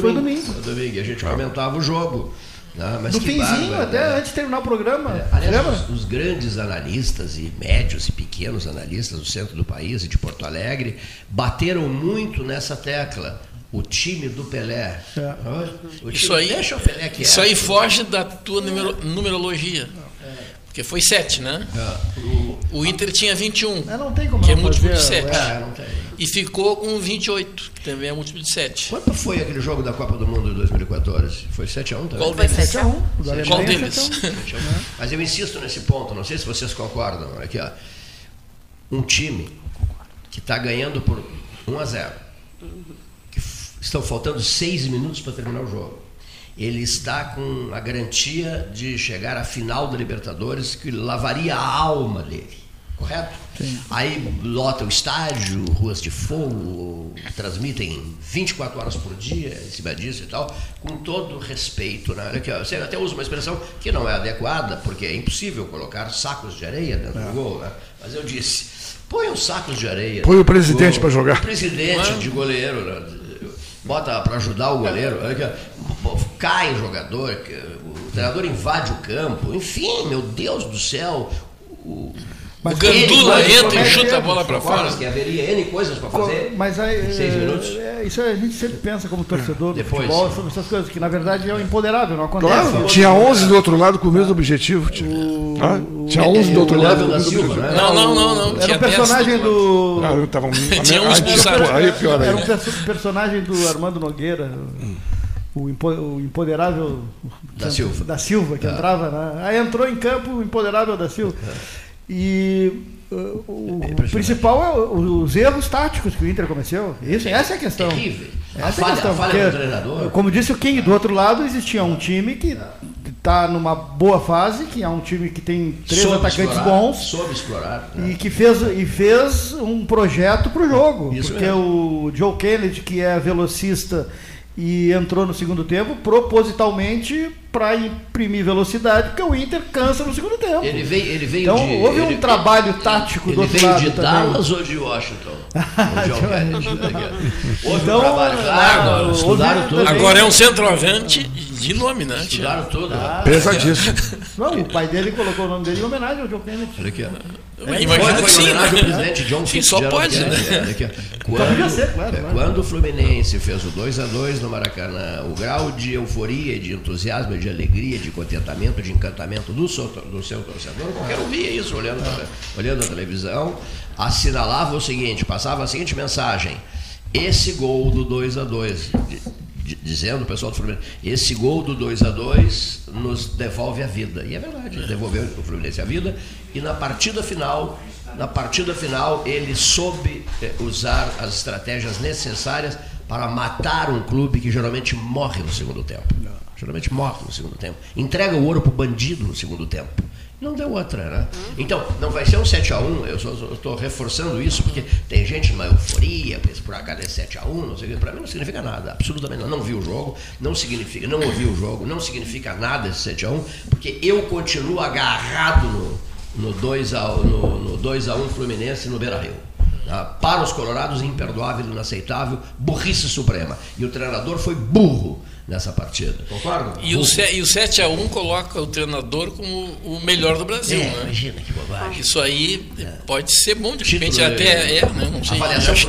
Foi domingo. Foi domingo. E a gente comentava o jogo. Ah, mas do finzinho, até antes de terminar o programa. É, aliás, os grandes analistas e médios e pequenos analistas do centro do país e de Porto Alegre bateram muito nessa tecla. O time do Pelé. É. O time, isso aí, deixa o Pelé que isso aí foge da tua numerologia. Não, porque foi 7, né? É. O Inter tinha 21, não tem como que é múltiplo de 7. Não tem. E ficou com 28, que também é múltiplo de 7. Quanto foi aquele jogo da Copa do Mundo de 2014? Foi 7-1 também? Foi 7-1. Qual deles? Mas eu insisto nesse ponto, não sei se vocês concordam. Aqui, ó. Um time que está ganhando por 1-0, que estão faltando 6 minutos para terminar o jogo. Ele está com a garantia de chegar à final da Libertadores, que lavaria a alma dele, correto? Sim. Aí lota o estádio, ruas de fogo, transmitem 24 horas por dia, em cima disso e tal, com todo respeito, né? Eu até uso uma expressão que não é adequada, porque é impossível colocar sacos de areia dentro do gol, né? Mas eu disse, põe os sacos de areia. Põe o presidente para jogar. O presidente de goleiro, né? Bota para ajudar o goleiro, cai o jogador, o treinador invade o campo, enfim, meu Deus do céu. O Gandula entra e chuta a bola para fora. Que haveria N coisas para fazer. Mas aí, 6 minutos. Isso a gente sempre pensa como torcedor do futebol sobre essas coisas, que na verdade é impoderável, não acontece. Claro, tinha 11 do outro lado com o mesmo objetivo. Tinha 11 do outro lado. Não. Era um personagem do... Tinha um expulsado. Era um personagem do Armando Nogueira... O impoderável da Silva que entrava na... Aí entrou em campo o impoderável da Silva. E o principal é os erros táticos que o Inter cometeu. Essa é a questão. A falha do treinador. Como disse o King, do outro lado existia um time que está numa boa fase, que é um time que tem 3 atacantes bons e que fez um projeto para o jogo. Isso porque mesmo. O Joe Kennedy, que é velocista... E entrou no segundo tempo propositalmente para imprimir velocidade, porque o Inter cansa no segundo tempo. Ele veio de Dallas ou de Washington? Agora é um centroavante de nome, né? Estudaram tudo. Pesadíssimo. Não, o pai dele colocou o nome dele em homenagem ao John Kennedy. Imagina que sim, né? Presidente John Kennedy. Só pode, né? Quando o Fluminense fez o 2-2 no Maracanã, o grau de euforia, de entusiasmo, de alegria, de contentamento, de encantamento do seu torcedor, qualquer um via isso olhando a televisão, assinalava o seguinte, passava a seguinte mensagem: esse gol do 2-2, dizendo o pessoal do Fluminense, esse gol do 2-2 nos devolve a vida. E é verdade, devolveu o Fluminense a vida. E na partida final ele soube usar as estratégias necessárias para matar um clube que geralmente morre no segundo tempo. Entrega o ouro para o bandido no segundo tempo. Não deu outra, né? Então, não vai ser um 7-1, eu só estou reforçando isso, porque tem gente numa euforia, pensa por acaso é 7-1, não sei o que, para mim não significa nada, absolutamente nada. Não vi o jogo, não ouvi o jogo, não significa nada esse 7-1, porque eu continuo agarrado no 2-1 Fluminense no Beira-Rio. Para os colorados, imperdoável, inaceitável, burrice suprema. E o treinador foi burro nessa partida, concordo? E o 7-1 coloca o treinador como o melhor do Brasil, né? Imagina que bobagem. Isso aí pode ser bom, de repente até né? Não sei,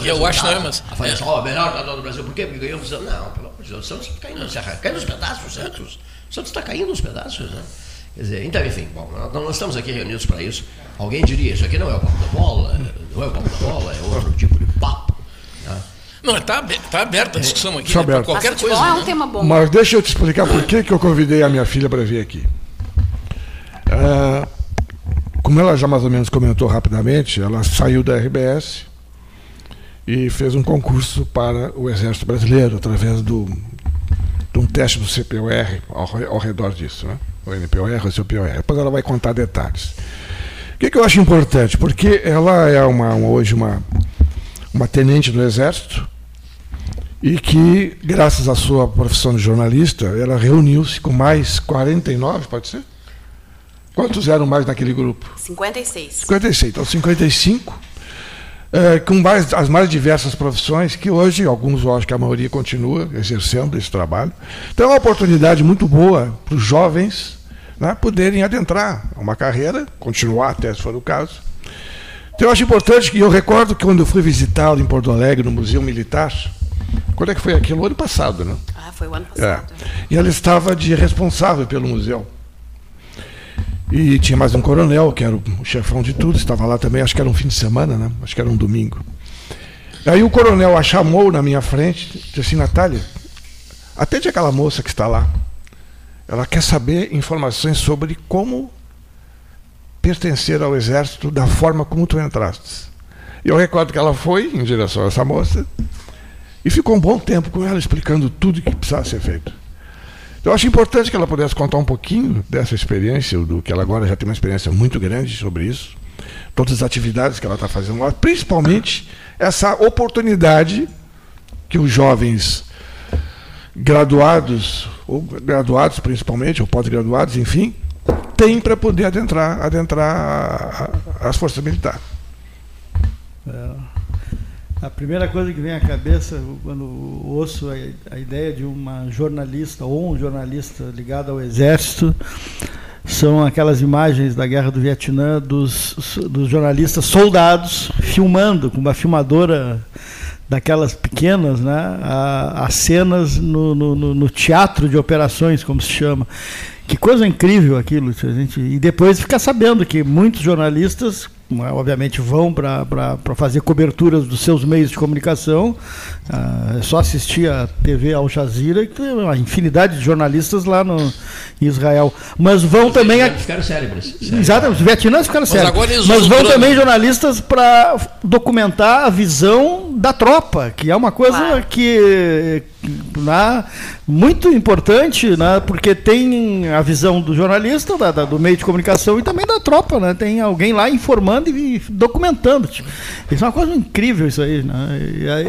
eu acho não é, mas... Avaliação, ó, melhor treinador do Brasil, por quê? Porque ganhou... Não, pelo amor de Deus, o Santos está caindo, caindo aos pedaços, Santos. O Santos está caindo aos pedaços, né? Quer dizer, então, enfim, bom, nós estamos aqui reunidos para isso. Alguém diria, isso aqui não é o papo da bola, é outro tipo de papo, né? Não, está aberta a discussão aqui, né, para qualquer coisa. É um tema bom. Mas deixa eu te explicar por que eu convidei a minha filha para vir aqui. Como ela já mais ou menos comentou rapidamente, ela saiu da RBS e fez um concurso para o Exército Brasileiro, através de um teste do CPOR ao redor disso, né? O NPOR, o CPOR. Depois ela vai contar detalhes. O que eu acho importante? Porque ela é hoje uma tenente do Exército, e que, graças à sua profissão de jornalista, ela reuniu-se com mais 49, pode ser? Quantos eram mais naquele grupo? 56. Então, 55 com as mais diversas profissões, que hoje, alguns, eu acho que a maioria continua exercendo esse trabalho. Então é uma oportunidade muito boa para os jovens, né, poderem adentrar uma carreira, continuar até se for o caso. Então eu acho importante, que eu recordo que quando eu fui visitá-lo em Porto Alegre, no Museu Militar, quando é que foi aquilo? O ano passado, né? Ah, foi o ano passado. É. E ela estava de responsável pelo museu. E tinha mais um coronel, que era o chefão de tudo, estava lá também, acho que era um fim de semana, né? Acho que era um domingo. Aí o coronel a chamou na minha frente, disse assim: Natália, atende aquela moça que está lá. Ela quer saber informações sobre como pertencer ao Exército da forma como tu entraste. E eu recordo que ela foi em direção a essa moça e ficou um bom tempo com ela, explicando tudo que precisava ser feito. Eu acho importante que ela pudesse contar um pouquinho dessa experiência, do que ela agora já tem uma experiência muito grande sobre isso, todas as atividades que ela está fazendo lá, principalmente essa oportunidade que os jovens graduados, ou graduados principalmente, ou pós-graduados, enfim, têm para poder adentrar as forças militares. A primeira coisa que vem à cabeça quando ouço a ideia de uma jornalista ou um jornalista ligado ao Exército são aquelas imagens da Guerra do Vietnã dos jornalistas soldados filmando com uma filmadora daquelas pequenas, né, as cenas no teatro de operações, como se chama. Que coisa incrível aquilo. A gente, e depois ficar sabendo que muitos jornalistas, obviamente, vão para fazer coberturas dos seus meios de comunicação. É só assistir a TV Al Jazeera, que tem uma infinidade de jornalistas lá em Israel. Mas vão também... Ficaram cérebros. Exatamente, os vietnãs ficaram cérebros. Mas vão também jornalistas para documentar a visão da tropa, que é uma coisa que... muito importante, né, porque tem a visão do jornalista, do meio de comunicação e também da tropa, né, tem alguém lá informando e documentando, tipo. Isso é uma coisa incrível isso aí, né,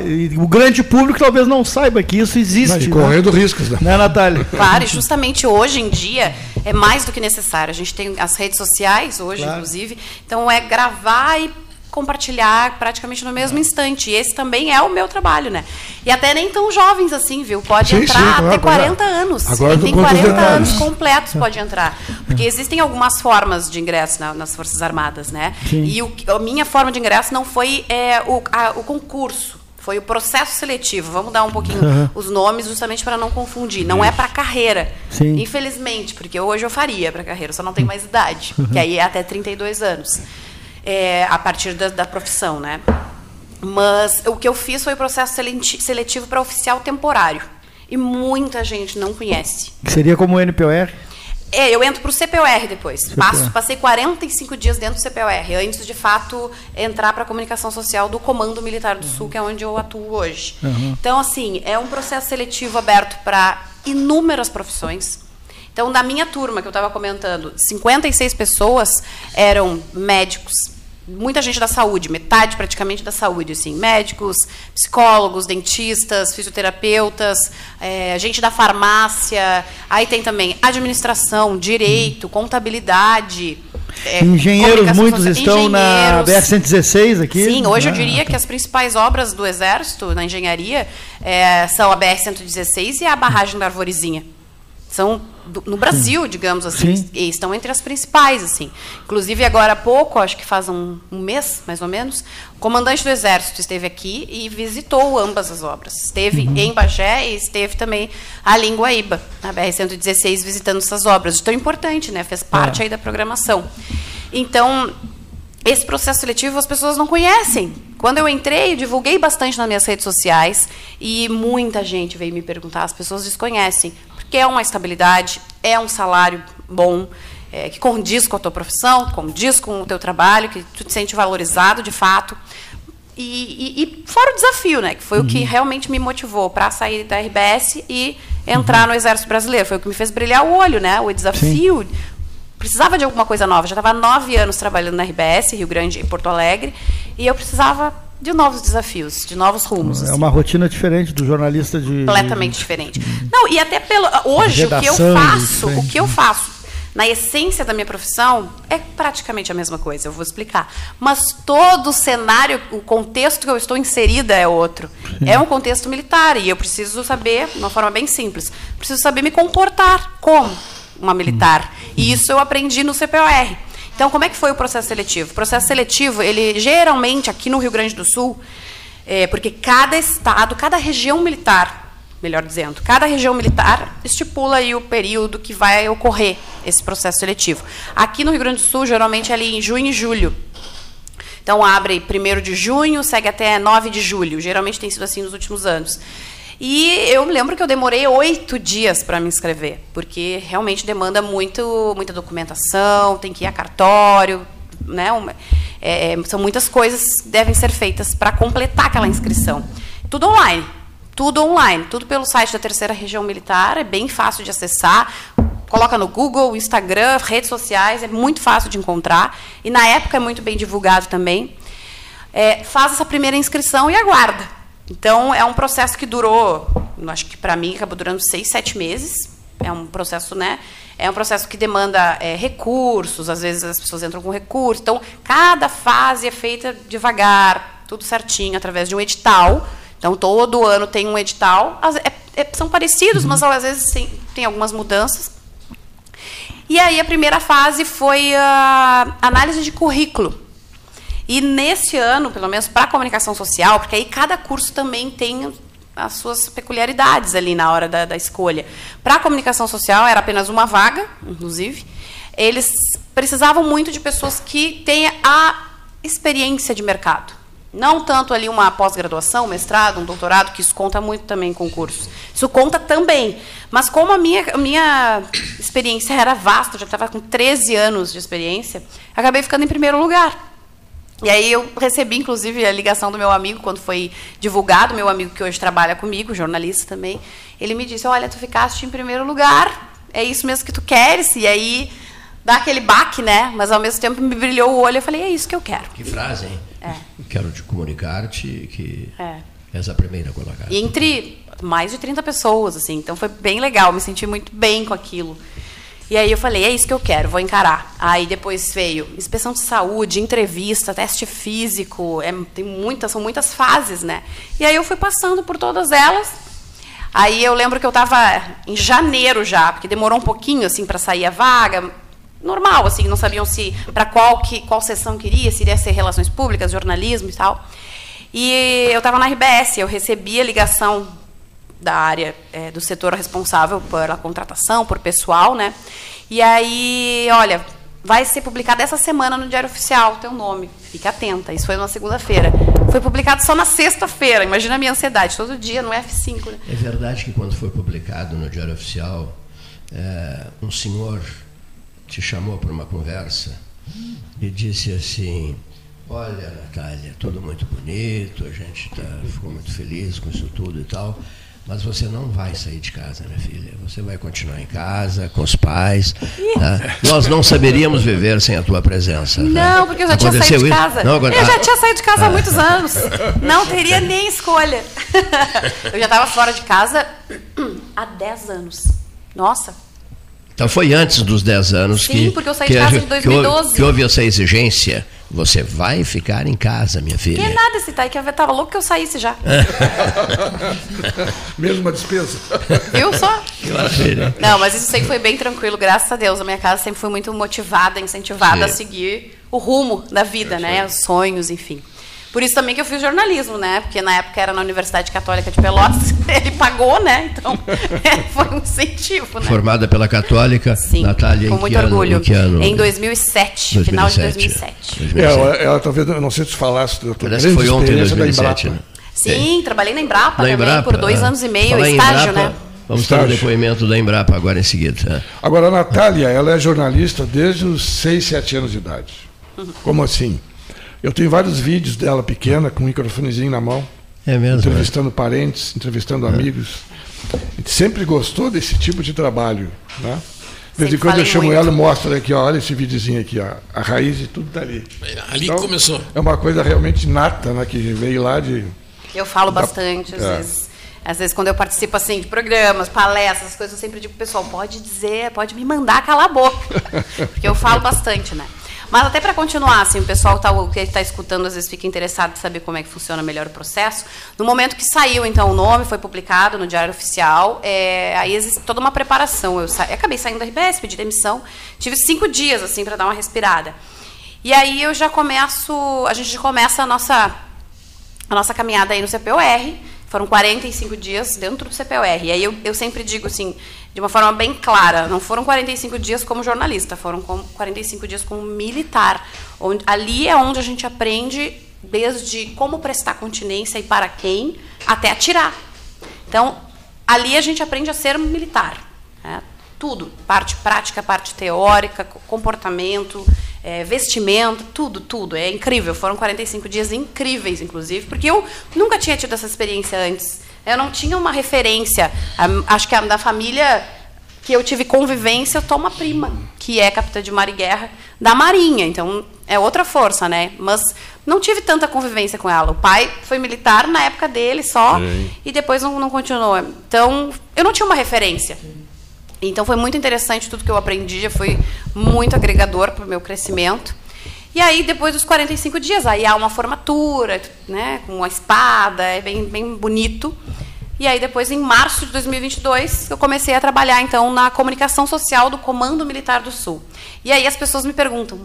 e o grande público talvez não saiba que isso existe. Mas, né? Correndo riscos, né, Natália? Claro, e justamente hoje em dia é mais do que necessário, a gente tem as redes sociais hoje, claro, inclusive, então é gravar e compartilhar praticamente no mesmo instante. E esse também é o meu trabalho, né? E até nem tão jovens assim, viu? Pode entrar até 40 anos. Quem tem 40 anos completos pode entrar. Porque existem algumas formas de ingresso nas Forças Armadas, né? Sim. E a minha forma de ingresso não foi o concurso. Foi o processo seletivo. Vamos dar um pouquinho os nomes, justamente para não confundir. Não é para carreira, sim, infelizmente, porque hoje eu faria para carreira, só não tenho mais idade. Que aí é até 32 anos. A partir da profissão, né? Mas o que eu fiz foi o processo seletivo para oficial temporário. E muita gente não conhece. Seria como o NPOR? Eu entro para o CPOR depois. CPOR. Passei 45 dias dentro do CPOR, antes de fato entrar para a comunicação social do Comando Militar do Sul, que é onde eu atuo hoje. Então, assim, é um processo seletivo aberto para inúmeras profissões. Então, da minha turma, que eu estava comentando, 56 pessoas eram médicos, muita gente da saúde, metade praticamente da saúde, assim, médicos, psicólogos, dentistas, fisioterapeutas, gente da farmácia, aí tem também administração, direito, contabilidade... Engenheiros, muitos estão na BR-116 aqui. Sim, hoje eu diria que as principais obras do Exército, na engenharia, são a BR-116 e a barragem da Arvorezinha. São no Brasil, digamos assim, e estão entre as principais, assim. Inclusive, agora há pouco, acho que faz um mês, mais ou menos, o comandante do Exército esteve aqui e visitou ambas as obras. Esteve em Bagé e esteve também ali em Guaíba, na BR-116, visitando essas obras. Tão importante, né? Fez parte aí da programação. Então, esse processo seletivo as pessoas não conhecem. Quando eu entrei, eu divulguei bastante nas minhas redes sociais e muita gente veio me perguntar, as pessoas desconhecem. Que é uma estabilidade, é um salário bom, que condiz com a tua profissão, condiz com o teu trabalho, que tu te sente valorizado de fato. E fora o desafio, né? Que foi o que realmente me motivou para sair da RBS e entrar no Exército Brasileiro. Foi o que me fez brilhar o olho, né? O desafio. Sim. Precisava de alguma coisa nova. Já estava há 9 anos trabalhando na RBS, Rio Grande e Porto Alegre, e eu precisava de novos desafios, de novos rumos. É uma rotina diferente do jornalista de... Completamente diferente. Não, e até hoje, o que eu faço na essência da minha profissão, é praticamente a mesma coisa, eu vou explicar. Mas todo o cenário, o contexto que eu estou inserida é outro. É um contexto militar e eu preciso saber, de uma forma bem simples, preciso saber me comportar como uma militar. E isso eu aprendi no CPOR. Então, como é que foi o processo seletivo? O processo seletivo, ele geralmente, aqui no Rio Grande do Sul, porque cada estado, cada região militar, melhor dizendo, cada região militar estipula aí o período que vai ocorrer esse processo seletivo. Aqui no Rio Grande do Sul, geralmente, é ali em junho e julho. Então, abre 1º de junho, segue até 9 de julho. Geralmente tem sido assim nos últimos anos. E eu me lembro que eu demorei 8 dias para me inscrever, porque realmente demanda muita documentação, tem que ir a cartório, né? São muitas coisas que devem ser feitas para completar aquela inscrição. Tudo online, tudo online, tudo pelo site da 3ª Região Militar, é bem fácil de acessar, coloca no Google, Instagram, redes sociais, é muito fácil de encontrar, e na época é muito bem divulgado também. Faz essa primeira inscrição e aguarda. Então, é um processo que durou, acho que para mim acabou durando 6, 7 meses. É um processo, né? É um processo que demanda recursos, às vezes as pessoas entram com recursos. Então, cada fase é feita devagar, tudo certinho, através de um edital. Então, todo ano tem um edital. São parecidos, mas às vezes sim, tem algumas mudanças. E aí, a primeira fase foi a análise de currículo. E nesse ano, pelo menos para a comunicação social, porque aí cada curso também tem as suas peculiaridades ali na hora da escolha. Para a comunicação social era apenas uma vaga, inclusive. Eles precisavam muito de pessoas que tenham a experiência de mercado. Não tanto ali uma pós-graduação, mestrado, um doutorado, que isso conta muito também em concursos. Isso conta também. Mas como a minha experiência era vasta, eu já estava com 13 anos de experiência, acabei ficando em primeiro lugar. E aí eu recebi, inclusive, a ligação do meu amigo, quando foi divulgado, meu amigo que hoje trabalha comigo, jornalista também, ele me disse, olha, tu ficaste em primeiro lugar, é isso mesmo que tu queres? E aí dá aquele baque, né? Mas, ao mesmo tempo, me brilhou o olho, eu falei, é isso que eu quero. Que frase, hein? Quero te comunicar-te que és a primeira colocada. E entre mais de 30 pessoas, assim, então foi bem legal, me senti muito bem com aquilo. E aí eu falei, é isso que eu quero, vou encarar. Aí depois veio inspeção de saúde, entrevista, teste físico, são muitas fases, né? E aí eu fui passando por todas elas. Aí eu lembro que eu estava em janeiro já, porque demorou um pouquinho assim para sair a vaga. Normal, assim, não sabiam se para qual sessão queria, se iria ser relações públicas, jornalismo e tal. E eu estava na RBS, eu recebi a ligação da área, do setor responsável pela contratação, por pessoal, né? E aí, olha, vai ser publicado essa semana no Diário Oficial, teu nome, fica atenta. Isso foi numa segunda-feira. Foi publicado só na sexta-feira, imagina a minha ansiedade, todo dia no F5, né? É verdade que quando foi publicado no Diário Oficial, um senhor te chamou para uma conversa e disse assim, olha, Natália, tudo muito bonito, a gente ficou muito feliz com isso tudo e tal, mas você não vai sair de casa, minha filha. Você vai continuar em casa, com os pais. Né? Nós não saberíamos viver sem a tua presença. Não, né? Porque eu já tinha saído de casa. Não, eu já tinha saído de casa há muitos anos. Não teria nem escolha. Eu já estava fora de casa há 10 anos. Nossa. Então foi antes dos 10 anos. Sim, porque eu saí de casa em 2012. Que houve essa exigência. Você vai ficar em casa, minha filha. Que nada, esse Taika estava louco que eu saísse já. Mesmo a despesa. Viu só? Que maravilha. Não, mas isso sempre foi bem tranquilo, graças a Deus. A minha casa sempre foi muito motivada, incentivada a seguir o rumo da vida, né? Os sonhos, enfim. Por isso também que eu fiz jornalismo, né? Porque na época era na Universidade Católica de Pelotas, ele pagou, né? Então, foi um incentivo, né? Formada pela Católica, sim, Natália, com muito orgulho. Em que ano? Em 2007, final de 2007. Ela talvez, eu não sei se falasse, da tua grande foi ontem, 2007, né? Sim, trabalhei na Embrapa também por 2 anos e meio, estágio, né? Vamos ter o depoimento da Embrapa agora em seguida. Agora, a Natália, ela é jornalista desde os 6, 7 anos de idade. Como assim? Eu tenho vários vídeos dela pequena, com um microfonezinho na mão. É mesmo? Entrevistando parentes, entrevistando amigos. A gente sempre gostou desse tipo de trabalho, né? De vez em quando eu chamo ela e mostro aqui, ó, olha esse videozinho aqui, ó, a raiz de tudo está ali. Ali então, começou. É uma coisa realmente nata, né, que veio lá de... Eu falo bastante, às vezes. Às vezes, quando eu participo, assim, de programas, palestras, coisas, eu sempre digo, pessoal, pode dizer, pode me mandar calar a boca, porque eu falo bastante, né? Mas até para continuar, assim, o pessoal que está escutando, às vezes fica interessado em saber como é que funciona melhor o processo. No momento que saiu, então, o nome, foi publicado no Diário Oficial, aí existe toda uma preparação. Eu acabei saindo da RBS, pedi demissão, tive 5 dias, assim, para dar uma respirada. E aí eu já começo, a gente já começa a nossa caminhada aí no CPOR. Foram 45 dias dentro do CPOR. E aí eu sempre digo, assim, de uma forma bem clara, não foram 45 dias como jornalista, foram 45 dias como militar. Ali é onde a gente aprende desde como prestar continência e para quem, até atirar. Então, ali a gente aprende a ser militar. Né? Tudo, parte prática, parte teórica, comportamento, vestimento, tudo. É incrível. Foram 45 dias incríveis, inclusive, porque eu nunca tinha tido essa experiência antes. Eu não tinha uma referência. Acho que da família que eu tive convivência, eu tenho uma prima, que é capitã de mar e guerra da Marinha. Então, é outra força, né? Mas não tive tanta convivência com ela. O pai foi militar na época dele só, e depois não continuou. Então, eu não tinha uma referência. Então, foi muito interessante tudo que eu aprendi, foi muito agregador para o meu crescimento. E aí, depois dos 45 dias, aí há uma formatura, né, com uma espada, é bem bonito. E aí, depois, em março de 2022, eu comecei a trabalhar, então, na comunicação social do Comando Militar do Sul. E aí, as pessoas me perguntam,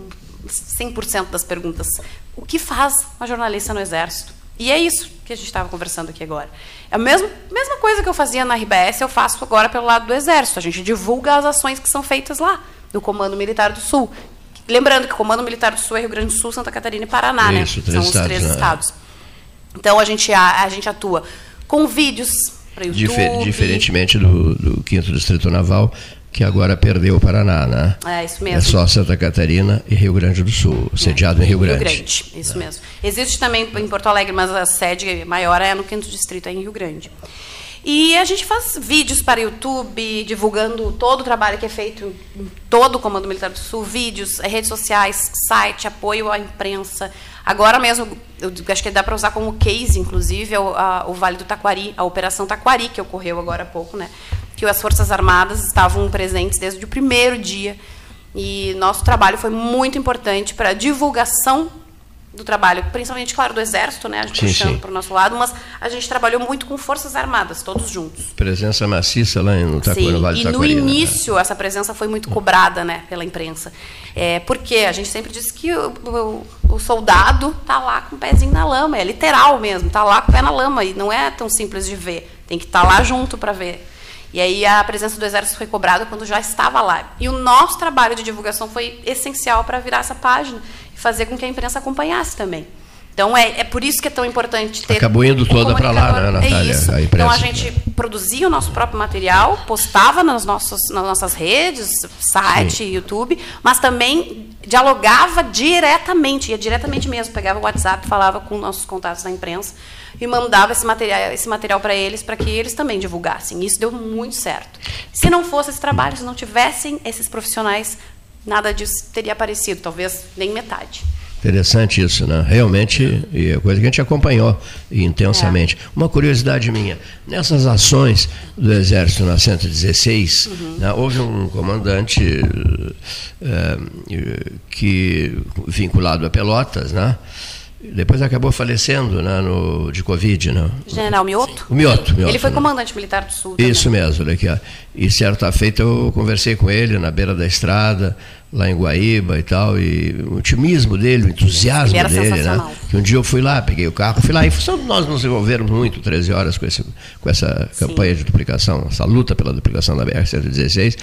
100% das perguntas, o que faz uma jornalista no Exército? E é isso que a gente estava conversando aqui agora. É a mesma coisa que eu fazia na RBS, eu faço agora pelo lado do Exército. A gente divulga as ações que são feitas lá, do Comando Militar do Sul. Lembrando que o Comando Militar do Sul é Rio Grande do Sul, Santa Catarina e Paraná, isso, né? São os 3 estados. Então, a gente atua com vídeos para YouTube. Diferentemente do 5º Distrito Naval, que agora perdeu o Paraná, né? É, isso mesmo. É só Santa Catarina e Rio Grande do Sul, sediado em Rio Grande. Isso mesmo. Existe também em Porto Alegre, mas a sede maior é no 5º Distrito, é em Rio Grande. E a gente faz vídeos para YouTube, divulgando todo o trabalho que é feito em todo o Comando Militar do Sul, vídeos, redes sociais, site, apoio à imprensa. Agora mesmo, eu acho que dá para usar como case, inclusive, o Vale do Taquari, a Operação Taquari, que ocorreu agora há pouco, né? Que as Forças Armadas estavam presentes desde o primeiro dia. E nosso trabalho foi muito importante para a divulgação do trabalho, principalmente, claro, do Exército, né? A gente puxando para o nosso lado, mas a gente trabalhou muito com Forças Armadas, todos juntos. Presença maciça lá no Taquari, no Vale do Taquari. E no início, né? Essa presença foi muito cobrada, né, pela imprensa. Porque a gente sempre diz que o soldado está lá com o pezinho na lama, é literal mesmo, está lá com o pé na lama, e não é tão simples de ver, tem que estar lá junto para ver. E aí a presença do Exército foi cobrada quando já estava lá. E o nosso trabalho de divulgação foi essencial para virar essa página e fazer com que a imprensa acompanhasse também. Então, é por isso que é tão importante ter... Acabou indo toda para lá, né, Natália? É isso. A imprensa, então, a gente produzia o nosso próprio material, postava nas nossas redes, site, YouTube, mas também dialogava diretamente, ia diretamente mesmo, pegava o WhatsApp, falava com nossos contatos da imprensa e mandava esse material para eles, para que eles também divulgassem. Isso deu muito certo. Se não fosse esse trabalho, se não tivessem esses profissionais, nada disso teria aparecido, talvez nem metade. Interessante isso, né? Realmente, é coisa que a gente acompanhou intensamente. Uma curiosidade minha, nessas ações do Exército na 116, né, houve um comandante que, vinculado a Pelotas, né? Depois acabou falecendo, né, de Covid. Né? General Mioto? O Mioto. Ele foi comandante militar do Sul. Também. Isso mesmo. E certa feita eu conversei com ele na beira da estrada, lá em Guaíba e tal, e o otimismo dele, o entusiasmo dele, né? Que um dia eu fui lá, peguei o carro, fui lá, em função de nós nos envolvermos muito, 13 horas, com essa campanha de duplicação, essa luta pela duplicação da BR-116,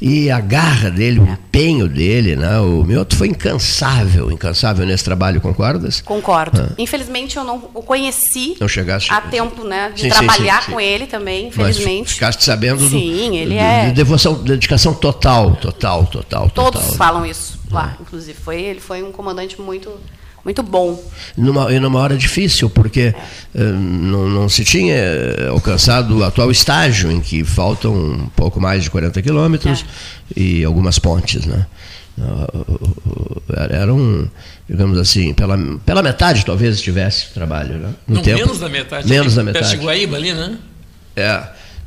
e a garra dele, o empenho dele, né? O Mioto foi incansável nesse trabalho, concordas? Concordo. Infelizmente eu não o conheci a tempo, né, de trabalhar com ele também, infelizmente. Mas ficaste sabendo de devoção, dedicação total. Todos falam isso lá, inclusive. Ele foi um comandante muito bom. E numa hora difícil, porque não se tinha alcançado o atual estágio, em que faltam um pouco mais de 40 quilômetros e algumas pontes, né? Era digamos assim, pela metade talvez estivesse o trabalho, né? Menos da metade. Menos da metade. Guaíba ali, né?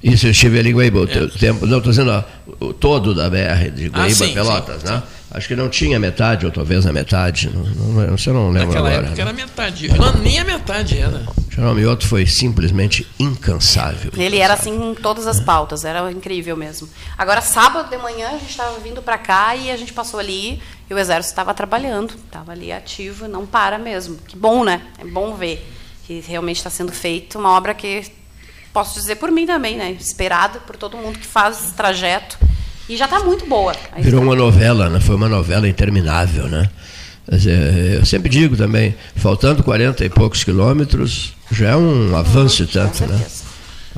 Isso, eu estive ali em Guaíba, tempo, não, estou dizendo o todo da BR, de Guaíba sim, Pelotas, sim, né? Sim. Acho que não tinha metade, ou talvez a metade, não sei, não lembro agora. Naquela época, né? Era metade, nem a metade era. O General Mioto foi simplesmente incansável. Ele era assim em todas as pautas, era incrível mesmo. Agora, sábado de manhã, a gente estava vindo para cá e a gente passou ali e o Exército estava trabalhando, estava ali ativo, não para mesmo. Que bom, né? É bom ver que realmente está sendo feito uma obra que, posso dizer por mim também, né? Esperada por todo mundo que faz esse trajeto. E já está muito boa. Virou uma novela, né? Foi uma novela interminável, né? Eu sempre digo também, faltando 40 e poucos quilômetros, já é um avanço tanto, né?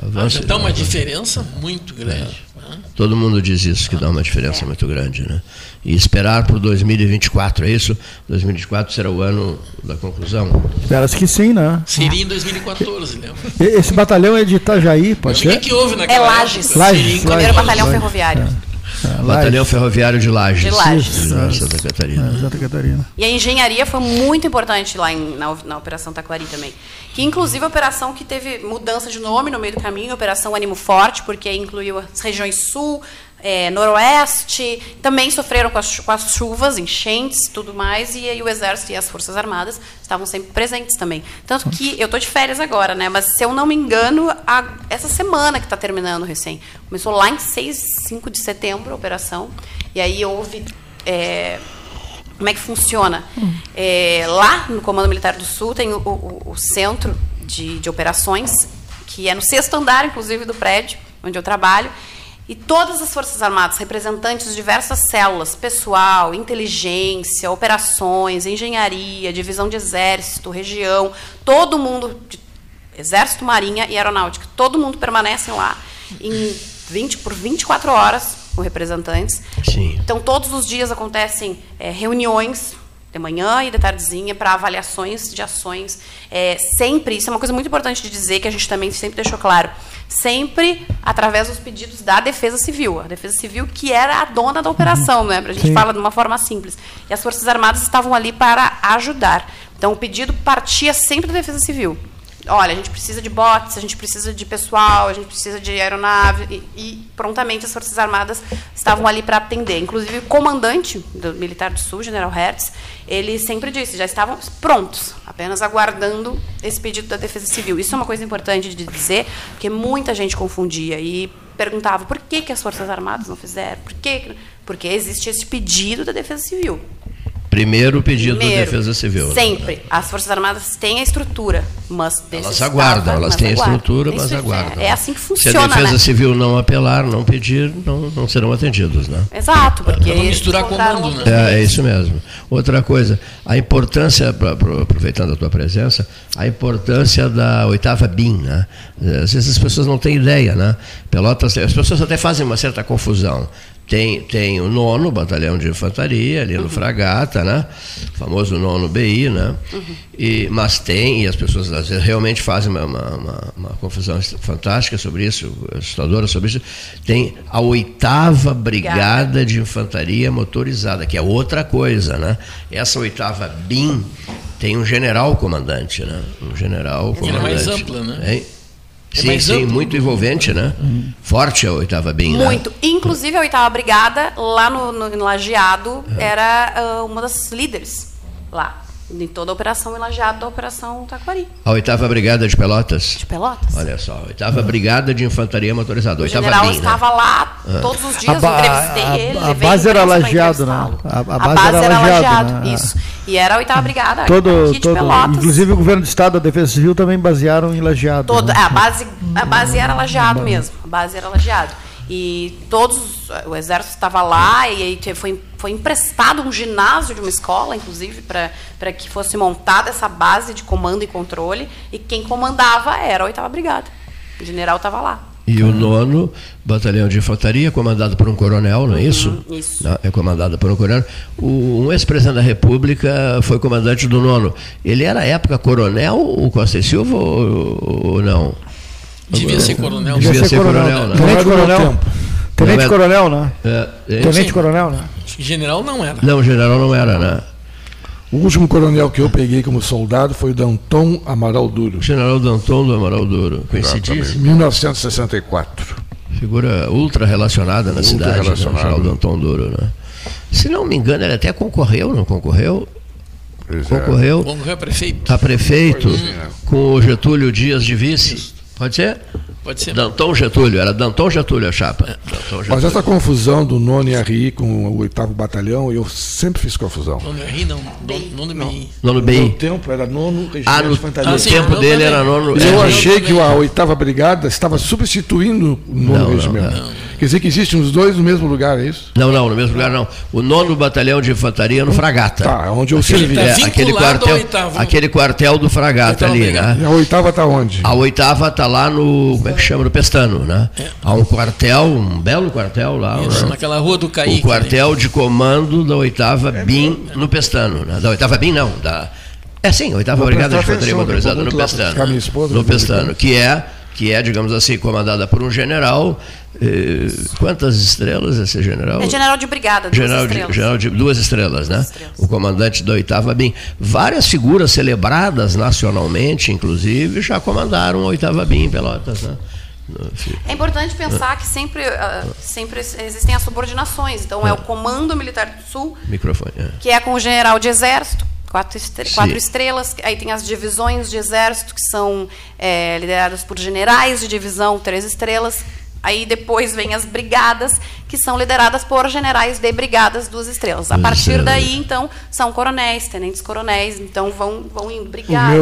Avanço, dá uma diferença muito grande. É. Todo mundo diz isso, que dá uma diferença muito grande, né? E esperar por 2024, é isso? 2024 será o ano da conclusão? Espera-se que sim, né? Seria em 2014, né? Esse batalhão é de Itajaí, pode ser? O que houve naquela época? É Lages. Lages. Primeiro batalhão ferroviário. Batalhão Ferroviário de Lages. De Lages. Santa Catarina. Santa Catarina. E a engenharia foi muito importante lá na Operação Taquari também. Que, inclusive, a operação que teve mudança de nome no meio do caminho, Operação Ânimo Forte, porque incluiu as regiões sul, noroeste, também sofreram com as chuvas, enchentes, tudo mais, e aí o Exército e as Forças Armadas estavam sempre presentes também. Tanto que, eu estou de férias agora, né? Mas se eu não me engano, essa semana que está terminando recém, começou lá em 5 de setembro a operação, e aí houve... como é que funciona? Lá no Comando Militar do Sul tem o centro de operações, que é no 6º andar, inclusive, do prédio onde eu trabalho. E todas as Forças Armadas, representantes de diversas células, pessoal, inteligência, operações, engenharia, divisão de exército, região, todo mundo, exército, marinha e aeronáutica, todo mundo permanece lá em 24 horas com representantes. Sim. Então, todos os dias acontecem reuniões de manhã e de tardezinha para avaliações de ações. Sempre, isso é uma coisa muito importante de dizer, que a gente também sempre deixou claro, sempre através dos pedidos da Defesa Civil. A Defesa Civil que era a dona da operação, né? A gente fala de uma forma simples. E as Forças Armadas estavam ali para ajudar. Então, o pedido partia sempre da Defesa Civil. Olha, a gente precisa de botes, a gente precisa de pessoal, a gente precisa de aeronave, e prontamente as Forças Armadas estavam ali para atender. Inclusive, o comandante do Militar do Sul, General Hertz, ele sempre disse, já estavam prontos, apenas aguardando esse pedido da Defesa Civil. Isso é uma coisa importante de dizer, porque muita gente confundia e perguntava por que as Forças Armadas não fizeram, por quê? Porque existe esse pedido da Defesa Civil. Primeiro pedido da Defesa Civil. Sempre. Né? As Forças Armadas têm a estrutura, mas... Elas aguardam, elas têm a estrutura, mas aguardam. É assim que funciona, né? Se a Defesa Civil não apelar, não pedir, não serão atendidos, né? Exato, porque... Não misturar comando, né? É isso mesmo. Outra coisa, a importância, aproveitando a tua presença, a importância da 8ª BIM, né? Às vezes as pessoas não têm ideia, né? Pelotas, as pessoas até fazem uma certa confusão. Tem o 9º Batalhão de Infantaria, ali no Fragata, né? O famoso 9º BI, né? Mas tem, e as pessoas às vezes realmente fazem uma confusão fantástica sobre isso, assustadora sobre isso. Tem a 8ª Brigada de Infantaria Motorizada, que é outra coisa, né? Essa 8ª BIM tem um general comandante, né? Um general comandante. É mais ampla, né? Hein? Sim, sim, muito envolvente, né? Forte a 8ª BIM, né? Muito. Inclusive, a 8ª Brigada, lá no Lajeado, era uma das líderes lá. Em toda a operação em Lajeado, da Operação Taquari. A 8ª Brigada de Pelotas? De Pelotas. Olha só, 8ª Brigada de Infantaria Motorizada. O general estava lá todos os dias, entrevistei ele. A base era Lajeado, né? A base era Lajeado, isso. E era a 8ª Brigada aqui de Pelotas. Inclusive o Governo do Estado, a Defesa Civil também basearam em Lajeado. Toda, né? A base era Lajeado mesmo. A base era Lajeado. E o Exército estava lá, e aí foi emprestado um ginásio de uma escola, inclusive, para que fosse montada essa base de comando e controle, e quem comandava era a 8ª Brigada. O general estava lá. E o 9º Batalhão de Infantaria, comandado por um coronel, não é isso? Isso. Não, é comandado por um coronel. Um ex-presidente da República foi comandante do 9º. Ele era, à época, coronel, o Costa e Silva, ou não? Devia ser coronel. Devia ser coronel, né? Tenente coronel, né? General não era. Não, general não era, né? O último coronel que eu peguei como soldado foi o Danton Amaral Duro. General Danton do Amaral Duro, coincidíssimo. 1964. Figura ultra relacionada na cidade, relacionada. Né? General Danton Duro, né? Se não me engano, ele até concorreu, não concorreu? Pois concorreu. Concorreu a prefeito. A prefeito, assim, né? Com o Getúlio Dias de vice. Isso. Pode ser? Pode ser. Danton Getúlio, era Danton Getúlio a chapa. É. Danton Getúlio. Mas essa confusão do 9º RI com o 8º Batalhão, eu sempre fiz confusão. 9º RI não, 9º BI. 9º BI. No tempo era 9º Regimento de Infantaria. No tempo dele era 9º RI. Eu achei que a 8ª Brigada estava substituindo o 9º Regimento. Quer dizer que existem os dois no mesmo lugar, é isso? Não, não, no mesmo lugar não. O 9º Batalhão de Infantaria no Fragata. Tá, onde eu servi. Aquele quartel do Fragata ali, né? E a 8ª está onde? A 8ª está lá no... Como é que chama? No Pestano, né? É. Há um quartel, um belo quartel lá. Isso, né? Naquela rua do Caíque. O quartel de comando da 8ª BIM no Pestano. Né? Da 8ª BIM não, da... É sim, a 8ª Brigada de Infantaria Motorizada no Pestano. Esposa, no Pestano, que é, digamos assim, comandada por um general... Quantas estrelas esse general? É general de brigada, general de duas estrelas, né? Estrelas. O comandante da 8ª BIM. Várias figuras celebradas nacionalmente, inclusive, já comandaram a 8ª BIM em Pelotas, né? É importante pensar que sempre existem as subordinações. Então é o Comando Militar do Sul, que é com o general de exército, 4 estrelas, aí tem as divisões de exército, que são lideradas por generais de divisão, 3 estrelas. Aí depois vem as brigadas, que são lideradas por generais de brigadas, 2 estrelas. A partir daí, então, são coronéis, tenentes-coronéis, então vão em brigada.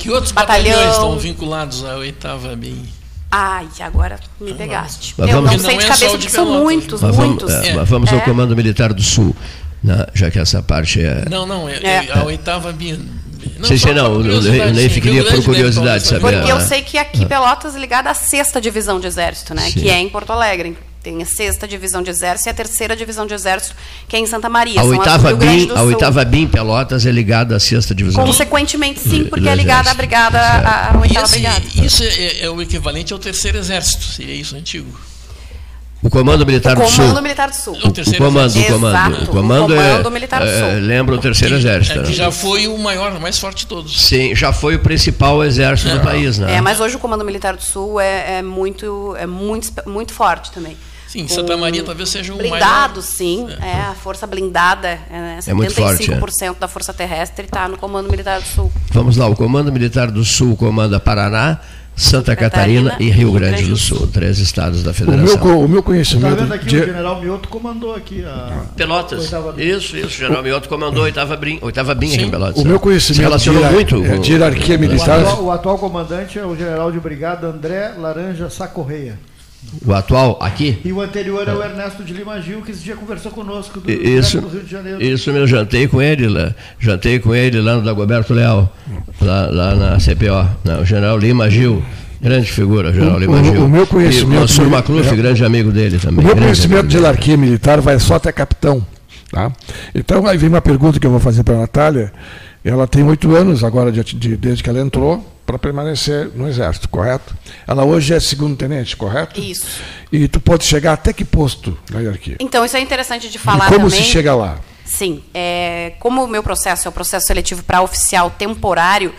Que outros batalhões estão vinculados à 8ª BIM? Ai, agora me pegaste. Eu não sei de cabeça, porque são muitos, muitos. Mas vamos ao Comando Militar do Sul, já que essa parte é... Não, a 8ª BIM... eu nem ficaria por curiosidade saber. Porque eu sei que aqui Pelotas é ligada à 6ª Divisão de Exército, né? Sim. Que é em Porto Alegre. Tem a 6ª Divisão de Exército e a 3ª Divisão de Exército, que é em Santa Maria. A 8ª BIM Pelotas é ligada à 6ª Divisão. Consequentemente, sim, porque é ligada à brigada, à 8ª Brigada. Isso é o equivalente ao 3º Exército, seria isso antigo. O Comando Militar do Sul. O Comando Militar do Sul. O Comando Militar do Sul. Lembra o 3º Exército. Que já foi o maior, o mais forte de todos. Sim, já foi o principal exército do país, né? Mas hoje o Comando Militar do Sul é muito forte também. Sim, Santa Maria talvez seja o maior. Blindado, sim. A força blindada, 75% da força terrestre está no Comando Militar do Sul. Vamos lá, o Comando Militar do Sul comanda Paraná, Santa Catarina e Rio Grande do Sul, 3 estados da federação. O meu conhecimento... Está vendo aqui, o General Mioto comandou aqui a... Pelotas, isso, o General Mioto comandou a 8ª BIM aqui em Pelotas. O meu conhecimento de hierarquia militar... O atual comandante é o General de Brigada André Laranja Sacorreia. O atual aqui? E o anterior é o Ernesto de Lima Gil, que esse dia conversou conosco do Rio de Janeiro. Isso mesmo, jantei com ele lá no Dagoberto Leal, lá na CPO, o General Lima Gil. Grande figura, General Lima Gil. O meu conhecimento... E o Mansur Macluf, grande amigo dele também. O meu conhecimento de hierarquia militar vai só até capitão. Tá? Então, aí vem uma pergunta que eu vou fazer para a Natália. Ela tem 8 anos agora, desde que ela entrou, para permanecer no Exército, correto? Ela hoje é segundo-tenente, correto? Isso. E tu pode chegar até que posto na hierarquia? Então, isso é interessante de falar também. E como se chega lá? Sim. Como o meu processo é o processo seletivo para oficial temporário,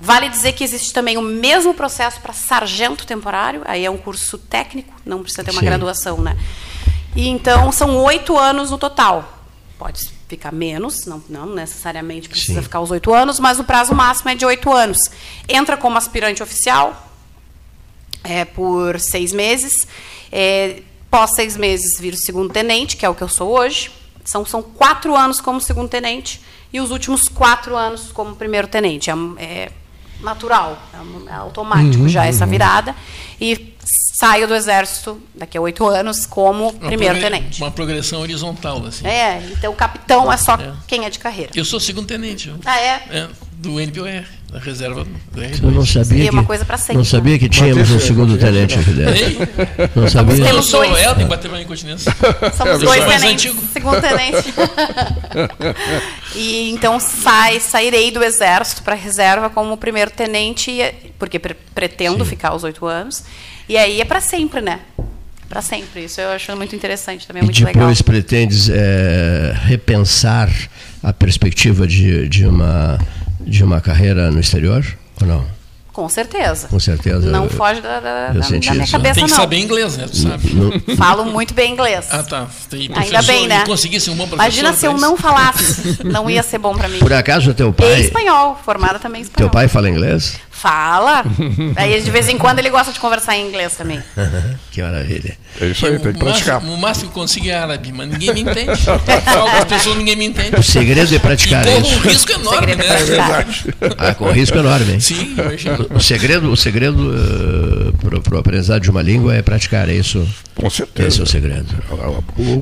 vale dizer que existe também o mesmo processo para sargento temporário, aí é um curso técnico, não precisa ter uma graduação, né? E então, são 8 anos no total. Pode ficar menos, não necessariamente precisa ficar os 8 anos, mas o prazo máximo é de 8 anos. Entra como aspirante oficial por 6 meses. Pós 6 meses, vira o segundo tenente, que é o que eu sou hoje. São 4 anos como segundo tenente e os últimos 4 anos como primeiro tenente. É natural, é automático já essa virada. E saio do Exército daqui a 8 anos como primeiro-tenente. Uma progressão horizontal, assim. Então o capitão é só quem é de carreira. Eu sou segundo-tenente. Ah, é? Do NPOR, da reserva do RBS. Eu não sabia uma coisa para sempre. Não sabia que tínhamos um segundo-tenente aqui dentro. Não sabia. Eu sou ela, tem que bater na incontinência. Somos 2 tenentes, segundo-tenente. E então sairei do Exército para a reserva como primeiro-tenente, porque pretendo ficar os 8 anos. E aí é para sempre, né? Para sempre. Isso eu acho muito interessante também, é muito legal. E depois pretendes repensar a perspectiva de uma carreira no exterior ou não? Com certeza. Com certeza. Não foge da minha cabeça, não. Tem que saber inglês, né? Tu sabe. Falo muito bem inglês. Ah, tá. Ainda bem, né? Consegui ser um bom professor. Imagina se eu não falasse. Não ia ser bom para mim. Por acaso o teu pai... E espanhol. Formada também em espanhol. Teu pai fala inglês? Fala. Aí, de vez em quando, ele gosta de conversar em inglês também. Que maravilha. É isso aí, tem que praticar. O máximo que eu consigo é árabe, mas ninguém me entende. Algumas pessoas ninguém me entende. O segredo é praticar isso. Com um risco enorme, né? É verdade. Ah, com risco enorme, hein? Sim, eu achei. O segredo para o aprendizado de uma língua é praticar, é isso? Com certeza. Esse é o segredo.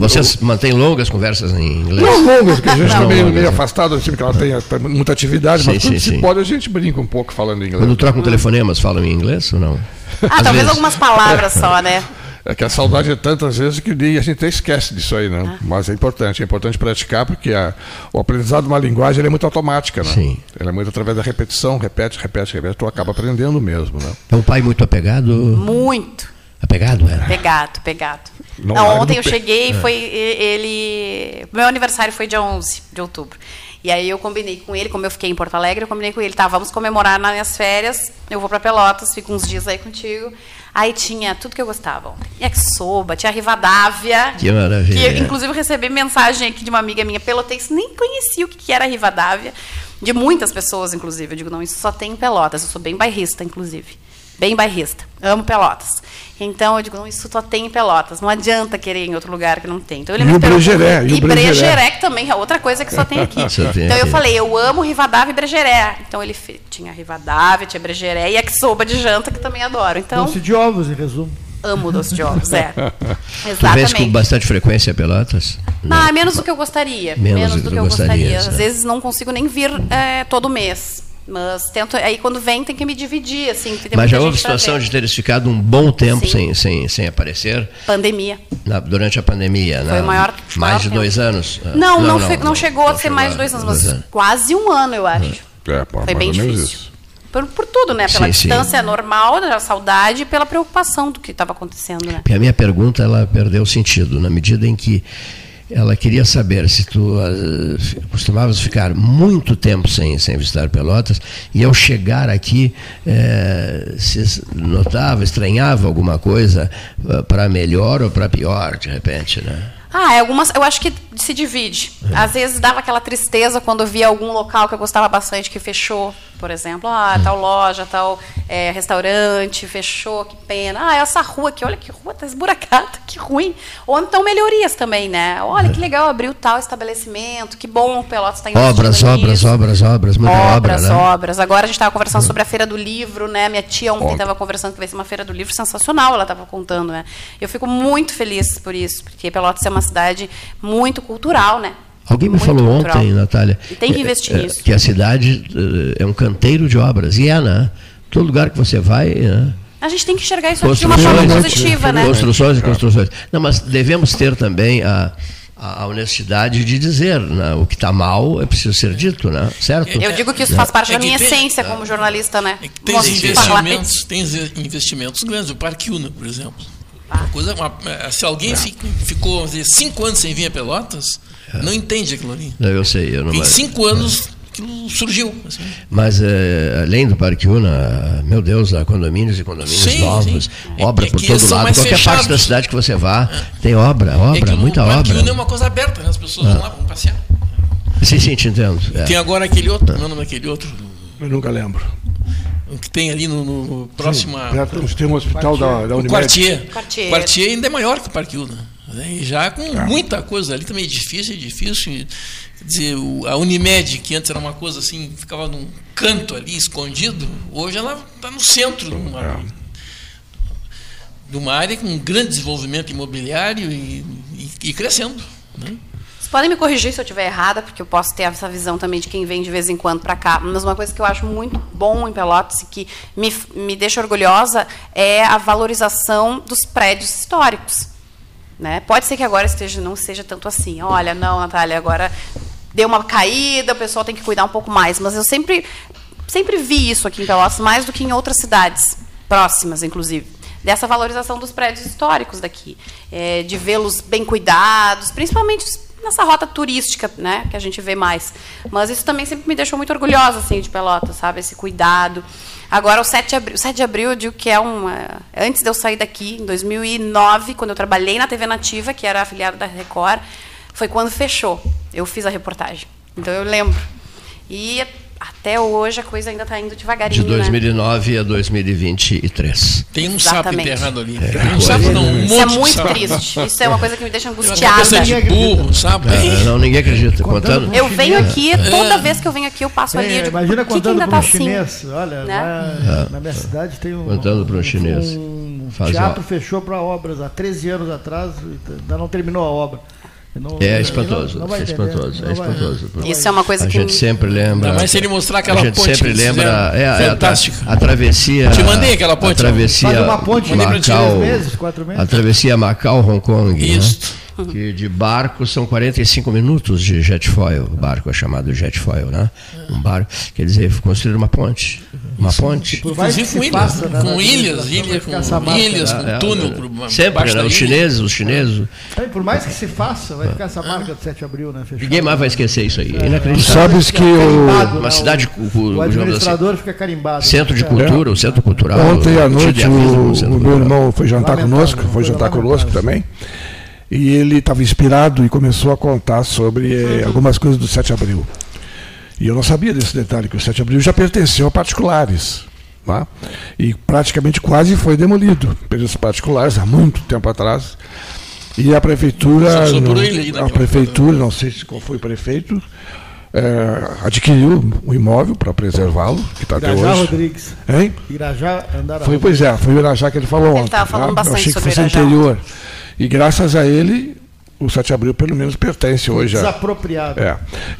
Vocês mantêm longas conversas em inglês? Não longas, porque a gente está meio afastado, assim, porque ela tem muita atividade, mas quando se pode a gente brinca um pouco falando em inglês. Quando trocam telefonemas, falam em inglês ou não? Ah, talvez algumas palavras só, né? É que a saudade é tantas vezes que a gente até esquece disso aí, né? Mas é importante praticar, porque o aprendizado de uma linguagem ele é muito automática, né? Sim. Ele é muito através da repetição, repete, tu acaba aprendendo mesmo, né? É um pai muito apegado? Muito. Apegado, é? Pegado. Não, ontem eu cheguei e foi ele... Meu aniversário foi dia 11 de outubro. E aí eu combinei com ele, como eu fiquei em Porto Alegre, eu combinei com ele, tá, vamos comemorar nas minhas férias, eu vou para Pelotas, fico uns dias aí contigo. Aí tinha tudo que eu gostava ontem. Yakisoba, tinha Rivadavia. Que maravilha. Que eu, inclusive, recebi mensagem aqui de uma amiga minha pelotense, nem conhecia o que era Rivadavia, de muitas pessoas, inclusive. Eu digo, não, isso só tem em Pelotas, eu sou bem bairrista, inclusive. Bem bairrista, amo Pelotas. Então eu digo, não, isso só tem em Pelotas, não adianta querer em outro lugar que não tem. Então, eu e o Bregeré. E Bregeré, que também é outra coisa que só tem aqui. Então eu falei, eu amo Rivadavia e Bregeré. Então ele tinha Rivadavia, tinha Bregeré e yakisoba de janta, que também adoro. Então, doce de ovos, em resumo. Amo doce de ovos, é. Exatamente. Tu vês com bastante frequência Pelotas? Não, menos do que eu gostaria. Menos do que eu gostaria. Às vezes não consigo nem vir todo mês. Mas tento, aí quando vem tem que me dividir assim, que tem. Mas já houve situação de teres ficado um bom tempo sem aparecer? Pandemia. Durante a pandemia. Foi o maior mais de 2 anos? Não chegou a ser mais de 2 anos, mas quase 1 ano, eu acho. Foi bem difícil. Por tudo, né? Pela distância normal, da saudade e pela preocupação do que estava acontecendo, né? Porque a minha pergunta, ela perdeu sentido, na medida em que ela queria saber se tu costumavas ficar muito tempo sem visitar Pelotas, e ao chegar aqui, se notava, estranhava alguma coisa para melhor ou para pior, de repente, né? Ah, eu acho que se divide. Às vezes dava aquela tristeza quando eu via algum local que eu gostava bastante que fechou, por exemplo. Ah, tal loja, tal restaurante, fechou, que pena. Ah, essa rua aqui, olha que rua, tá esburacada, que ruim. Ou então melhorias também, né? Olha que legal, abriu tal estabelecimento, que bom o Pelotas está investindo. Obras, muita obra, né? Obras. Agora a gente estava conversando sobre a Feira do Livro, né? Minha tia ontem estava conversando que vai ser uma Feira do Livro sensacional, ela estava contando, né? Eu fico muito feliz por isso, porque Pelotas é uma cidade muito cultural, né? Alguém me falou ontem, Natália, tem que investir nisso. Que a cidade é um canteiro de obras. E né? Todo lugar que você vai... Né? A gente tem que enxergar isso aqui de uma forma positiva, né? Construções e construções. Não, mas devemos ter também a honestidade de dizer, né? O que está mal é preciso ser dito, né? Certo? Eu digo que isso faz parte da minha essência como jornalista, né? É que tem investimentos grandes. O Parque Una, por exemplo. Uma coisa, se alguém ficou 5 anos sem vir a Pelotas, não entende aquilo ali. Eu sei, eu não. Em 5 anos aquilo surgiu. Assim. Mas além do Parque Una, meu Deus, há condomínios e condomínios novos, obra por todo lado. Qualquer parte da cidade que você vá, tem obra, muita obra. O Parque Una é uma coisa aberta, né? As pessoas vão lá, vão passear. Sim, te entendo. Tem agora aquele outro, não daquele outro. Eu nunca lembro. O que tem ali no próximo... Tem um hospital da Unimed. O Quartier ainda é maior que o Parque Una, né? Já com muita coisa ali também, difícil. Quer dizer, a Unimed, que antes era uma coisa assim, ficava num canto ali, escondido, hoje ela está no centro de uma área com um grande desenvolvimento imobiliário e crescendo, né? Podem me corrigir se eu estiver errada, porque eu posso ter essa visão também de quem vem de vez em quando para cá. Mas uma coisa que eu acho muito bom em Pelotas e que me deixa orgulhosa é a valorização dos prédios históricos, né? Pode ser que agora não seja tanto assim. Olha, não, Natália, agora deu uma caída, o pessoal tem que cuidar um pouco mais. Mas eu sempre vi isso aqui em Pelotas, mais do que em outras cidades próximas, inclusive. Dessa valorização dos prédios históricos daqui. De vê-los bem cuidados, principalmente os nessa rota turística, né, que a gente vê mais. Mas isso também sempre me deixou muito orgulhosa, assim, de Pelotas, sabe, esse cuidado. Agora, o 7 de abril, eu digo que é uma... Antes de eu sair daqui, em 2009, quando eu trabalhei na TV Nativa, que era afiliada da Record, foi quando fechou. Eu fiz a reportagem. Então, eu lembro. E... até hoje a coisa ainda está indo devagarinho. De 2009 a 2023. Tem um exatamente. Sapo enterrado ali. Tem um sapo, não, um monte. Isso é muito sapo. Triste. Isso é uma coisa que me deixa angustiada. Uma de burro, sabe? Não, ninguém acredita. Contando. Eu venho aqui, toda vez que eu venho aqui, eu passo ali. Eu digo, imagina contando que ainda para um chinês. Olha, né? Na minha cidade tem um... Contando para um chinês. O teatro fechou para obras há 13 anos atrás, ainda não terminou a obra. Não, é espantoso, não é espantoso, é espantoso. Isso é uma coisa que a gente sempre lembra. Mas se ele mostrar aquela ponte, a gente sempre lembra, fantástica. A travessia. Te mandei aquela ponte. A travessia uma ponte Macau, meses, 4 meses. A travessia Macau Hong Kong. Isso. Né? Que de barco são 45 minutos de jetfoil. O barco é chamado jetfoil, né? Um barco. Quer dizer, construíram uma ponte. Uma ponte. Inclusive com ilhas, com túnel. Sempre, né? Os chineses. É, por mais que se faça, vai ficar essa marca de 7 de abril, né? Fechado. Ninguém mais vai esquecer isso aí. Inacreditável. Sabes que uma cidade... O administrador fica carimbado. Centro de cultura, o centro cultural. Ontem à noite o meu irmão foi jantar conosco, também. E ele estava inspirado e começou a contar sobre algumas coisas do 7 de abril. E eu não sabia desse detalhe, que o 7 de abril já pertenceu a particulares. Tá? E praticamente quase foi demolido pelos particulares, há muito tempo atrás. E a prefeitura, não sei qual foi o prefeito, adquiriu um imóvel para preservá-lo, que está até hoje. Irajá Rodrigues. Hein? Irajá Rodrigues. Pois é, foi o Irajá que ele falou ontem. Ele estava falando bastante achei que sobre fosse interior. E graças a ele... O 7 de abril, pelo menos, pertence hoje. Desapropriado.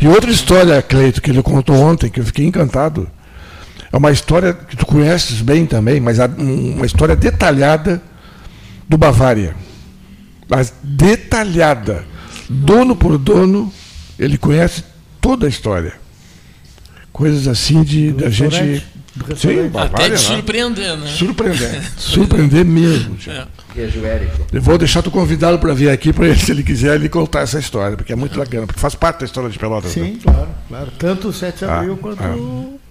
E outra história, Cleito, que ele contou ontem, que eu fiquei encantado. É uma história que tu conheces bem também, mas uma história detalhada do Bavária. Mas detalhada. Dono por dono, ele conhece toda a história. Coisas assim da gente... Sim, Bavária, até te surpreender, né? Surpreender mesmo. Eu vou deixar tu convidado para vir aqui, para ele, se ele quiser, ele contar essa história, porque é muito bacana, porque faz parte da história de Pelotas. Sim, né? Claro. Tanto o 7 de abril quanto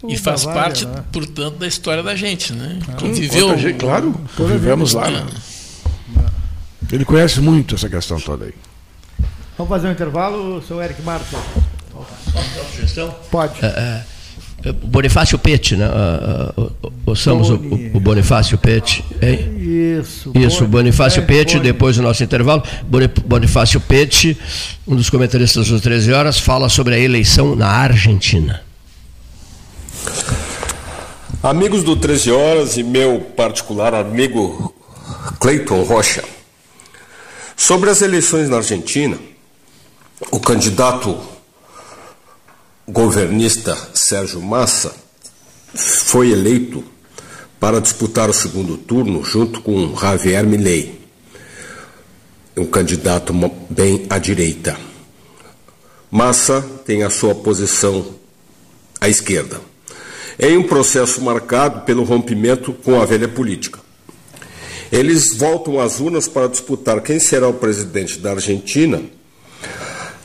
o faz Bavária, parte, né? Portanto, da história da gente, né? Viveu, gente, claro, vivemos lá. Né? Ele conhece muito essa questão toda aí. Vamos fazer um intervalo, seu Eric Marta. Pode dar uma sugestão? Pode. Bonifácio Petty, né? Ouçamos o Bonifácio Petty. Hein? Isso, Bonifácio Petty, depois do nosso intervalo. Bonifácio Petty, um dos comentaristas das 13 horas, fala sobre a eleição na Argentina. Amigos do 13 horas e meu particular amigo Cleiton Rocha, sobre as eleições na Argentina, o candidato governista Sérgio Massa foi eleito para disputar o segundo turno junto com Javier Milei, um candidato bem à direita. Massa tem a sua posição à esquerda, em um processo marcado pelo rompimento com a velha política. Eles voltam às urnas para disputar quem será o presidente da Argentina,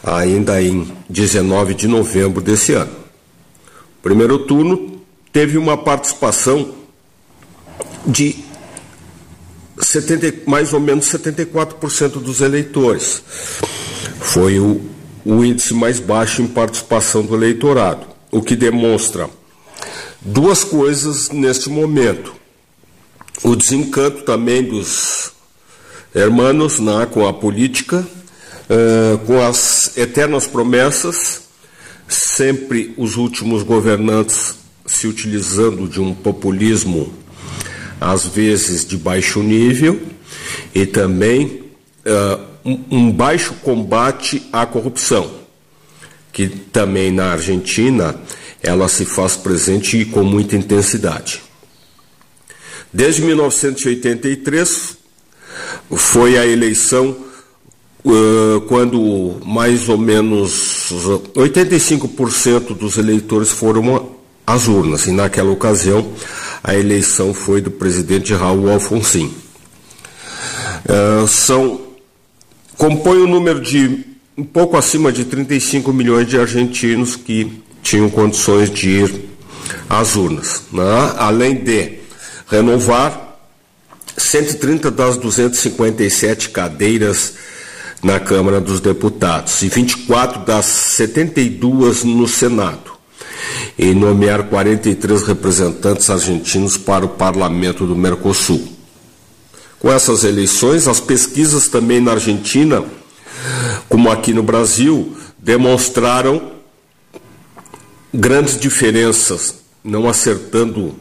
ainda em 19 de novembro desse ano. O primeiro turno teve uma participação de mais ou menos 74% dos eleitores. Foi o índice mais baixo em participação do eleitorado, o que demonstra duas coisas neste momento. O desencanto também dos hermanos com a política, com as eternas promessas, sempre os últimos governantes se utilizando de um populismo, às vezes de baixo nível, e também um baixo combate à corrupção, que também na Argentina ela se faz presente e com muita intensidade. Desde 1983 foi a eleição quando mais ou menos 85% dos eleitores foram às urnas, e naquela ocasião a eleição foi do presidente Raul Alfonsín. Compõe o número de um pouco acima de 35 milhões de argentinos que tinham condições de ir às urnas, né? Além de renovar 130 das 257 cadeiras na Câmara dos Deputados e 24 das 72 no Senado, e nomear 43 representantes argentinos para o Parlamento do Mercosul. Com essas eleições, as pesquisas também na Argentina, como aqui no Brasil, demonstraram grandes diferenças, não acertando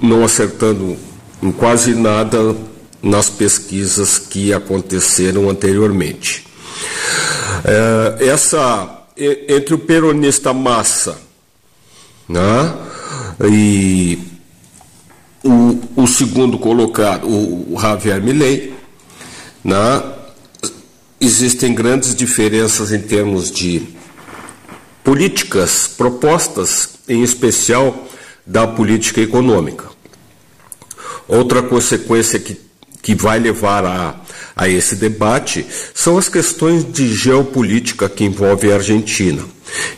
não acertando em quase nada nas pesquisas que aconteceram anteriormente. Entre o peronista Massa, né, e o segundo colocado, o Javier Milei, né, existem grandes diferenças em termos de políticas propostas, em especial da política econômica. Outra consequência que vai levar a esse debate são as questões de geopolítica que envolvem a Argentina.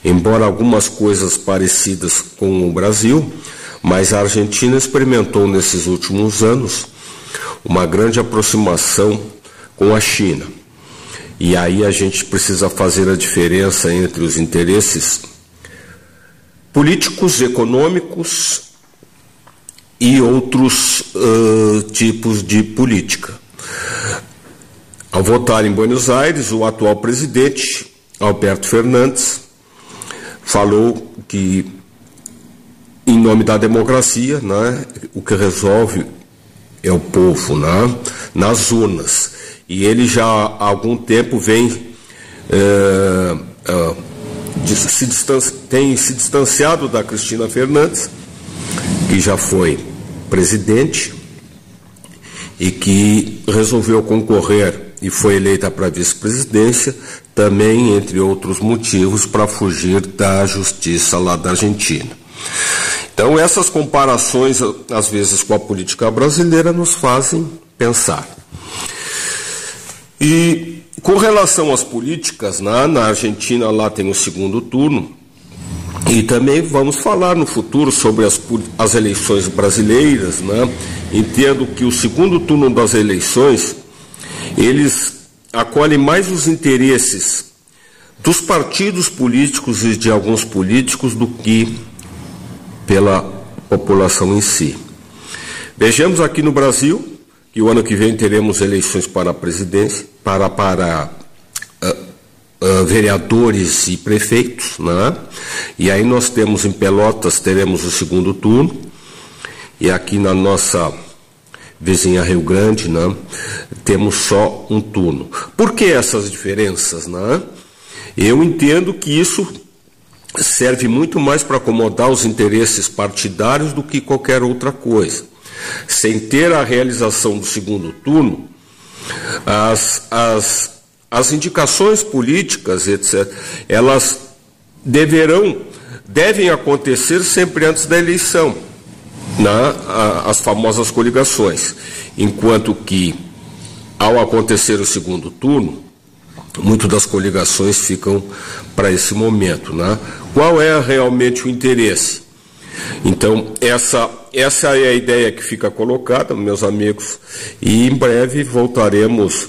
Embora algumas coisas parecidas com o Brasil, mas a Argentina experimentou nesses últimos anos uma grande aproximação com a China. E aí a gente precisa fazer a diferença entre os interesses políticos, econômicos e outros tipos de política. Ao votar em Buenos Aires, o atual presidente, Alberto Fernandes, falou que, em nome da democracia, né, o que resolve é o povo, né, nas urnas. E ele já há algum tempo tem se distanciado da Cristina Fernandes, que já foi presidente e que resolveu concorrer e foi eleita para vice-presidência, também, entre outros motivos, para fugir da justiça lá da Argentina. Então, essas comparações, às vezes, com a política brasileira, nos fazem pensar. E, com relação às políticas, na Argentina, lá tem o segundo turno, e também vamos falar no futuro sobre as eleições brasileiras, né? Entendo que o segundo turno das eleições, eles acolhem mais os interesses dos partidos políticos e de alguns políticos do que pela população em si. Vejamos aqui no Brasil, que o ano que vem teremos eleições para a presidência, para vereadores e prefeitos, né? E aí nós temos em Pelotas, teremos o segundo turno, e aqui na nossa vizinha Rio Grande, né, temos só um turno. Por que essas diferenças, né? Eu entendo que isso serve muito mais para acomodar os interesses partidários do que qualquer outra coisa. Sem ter a realização do segundo turno, as indicações políticas, etc., elas devem acontecer sempre antes da eleição, as famosas coligações. Enquanto que, ao acontecer o segundo turno, muitas das coligações ficam para esse momento, né? Qual é realmente o interesse? Então, essa é a ideia que fica colocada, meus amigos, e em breve voltaremos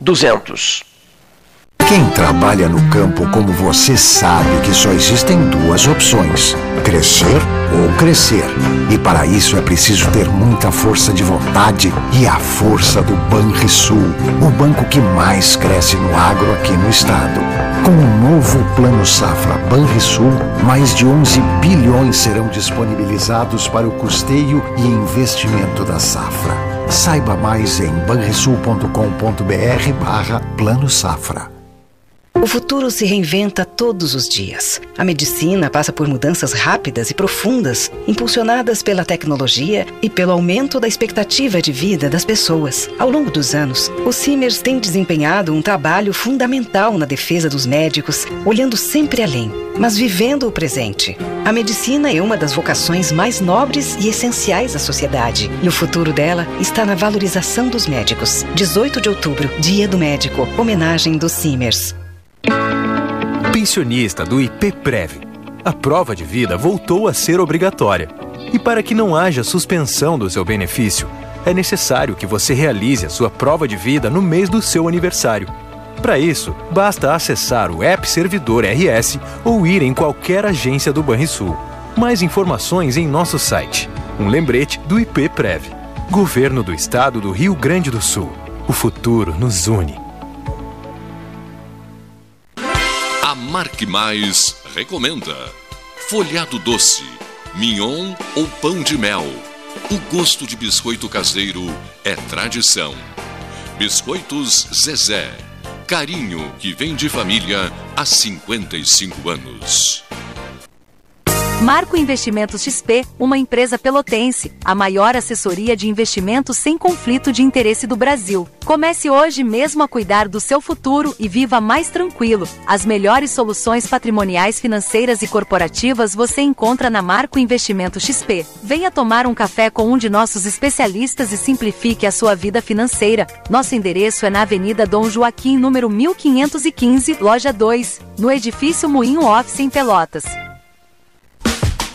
200. Quem trabalha no campo como você sabe que só existem duas opções: crescer ou crescer. E para isso é preciso ter muita força de vontade e a força do Banrisul, o banco que mais cresce no agro aqui no estado. Com o novo Plano Safra Banrisul, mais de 11 bilhões serão disponibilizados para o custeio e investimento da safra. Saiba mais em banrisul.com.br/Plano Safra. O futuro se reinventa todos os dias. A medicina passa por mudanças rápidas e profundas, impulsionadas pela tecnologia e pelo aumento da expectativa de vida das pessoas. Ao longo dos anos, o Simers tem desempenhado um trabalho fundamental na defesa dos médicos, olhando sempre além, mas vivendo o presente. A medicina é uma das vocações mais nobres e essenciais da sociedade, e o futuro dela está na valorização dos médicos. 18 de outubro, Dia do Médico, homenagem do Simers. Pensionista do IPPrev, a prova de vida voltou a ser obrigatória. E para que não haja suspensão do seu benefício, é necessário que você realize a sua prova de vida no mês do seu aniversário. Para isso, basta acessar o app Servidor RS ou ir em qualquer agência do Banrisul. Mais informações em nosso site. Um lembrete do IPPrev. Governo do Estado do Rio Grande do Sul. O futuro nos une. A Marque Mais recomenda folhado doce, mignon ou pão de mel. O gosto de biscoito caseiro é tradição. Biscoitos Zezé. Carinho que vem de família há 55 anos. Marco Investimentos XP, uma empresa pelotense, a maior assessoria de investimentos sem conflito de interesse do Brasil. Comece hoje mesmo a cuidar do seu futuro e viva mais tranquilo. As melhores soluções patrimoniais, financeiras e corporativas você encontra na Marco Investimentos XP. Venha tomar um café com um de nossos especialistas e simplifique a sua vida financeira. Nosso endereço é na Avenida Dom Joaquim, número 1515, loja 2, no edifício Moinho Office, em Pelotas.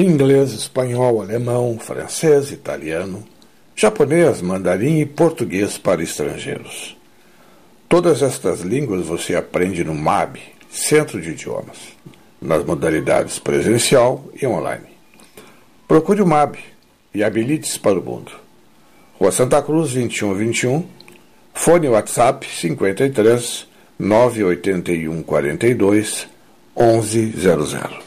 Inglês, espanhol, alemão, francês, italiano, japonês, mandarim e português para estrangeiros. Todas estas línguas você aprende no MAB, Centro de Idiomas, nas modalidades presencial e online. Procure o MAB e habilite-se para o mundo. Rua Santa Cruz, 2121, fone WhatsApp 53 981 42 1100.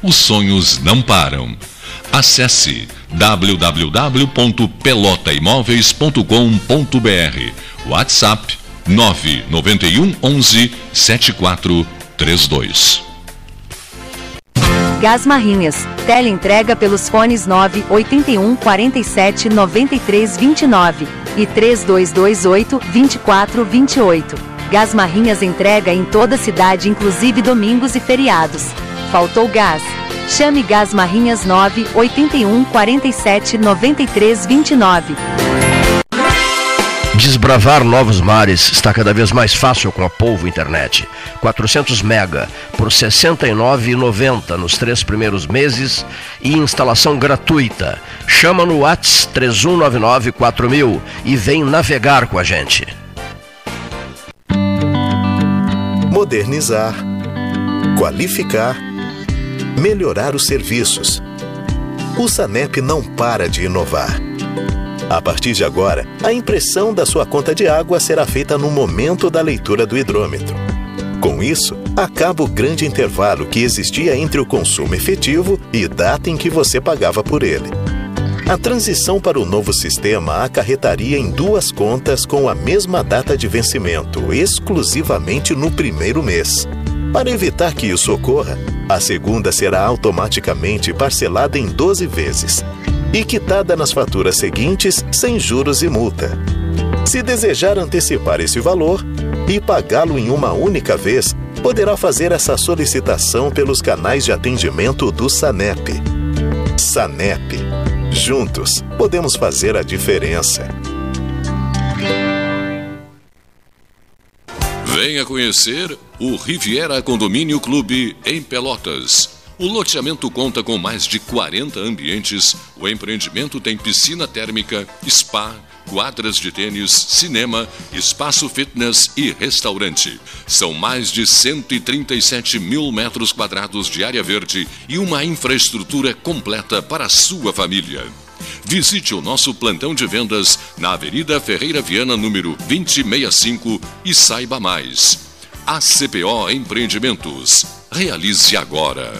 os sonhos não param. Acesse www.pelotaimoveis.com.br. WhatsApp 991 11 7432. Gás Marrinhas. Teleentrega pelos fones 981 47 93 29 e 3228 2428. Gás Marrinhas entrega em toda a cidade, inclusive domingos e feriados. Faltou gás? Chame Gás Marrinhas 981 47 93 29. Desbravar novos mares está cada vez mais fácil com a Polvo Internet. 400 mega por R$ 69,90 nos 3 primeiros meses e instalação gratuita. Chama no WhatsApp 3199-4000 e vem navegar com a gente. Modernizar, qualificar, melhorar os serviços. O SANEP não para de inovar. A partir de agora, a impressão da sua conta de água será feita no momento da leitura do hidrômetro. Com isso, acaba o grande intervalo que existia entre o consumo efetivo e data em que você pagava por ele. A transição para o novo sistema acarretaria em duas contas com a mesma data de vencimento, exclusivamente no primeiro mês. Para evitar que isso ocorra, a segunda será automaticamente parcelada em 12 vezes e quitada nas faturas seguintes sem juros e multa. Se desejar antecipar esse valor e pagá-lo em uma única vez, poderá fazer essa solicitação pelos canais de atendimento do SANEP. SANEP. Juntos, podemos fazer a diferença. Venha conhecer o Riviera Condomínio Clube em Pelotas. O loteamento conta com mais de 40 ambientes. O empreendimento tem piscina térmica, spa, quadras de tênis, cinema, espaço fitness e restaurante. São mais de 137 mil metros quadrados de área verde e uma infraestrutura completa para a sua família. Visite o nosso plantão de vendas na Avenida Ferreira Viana, número 2065 e saiba mais. ACPO Empreendimentos. Realize agora.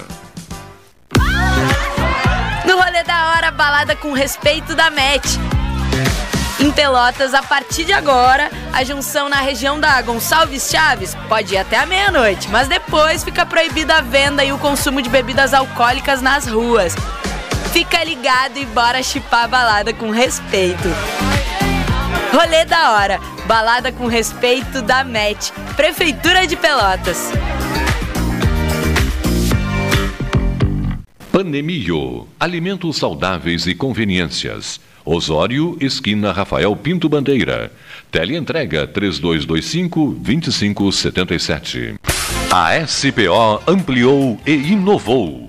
No Rolê da Hora, balada com respeito da MET. Em Pelotas, a partir de agora, a junção na região da Gonçalves Chaves pode ir até a meia-noite, mas depois fica proibida a venda e o consumo de bebidas alcoólicas nas ruas. Fica ligado e bora chipar a balada com respeito. Rolê da Hora, balada com respeito da MET, Prefeitura de Pelotas. Panemio, alimentos saudáveis e conveniências. Osório, esquina Rafael Pinto Bandeira. Teleentrega 3225-2577. A SPO ampliou e inovou.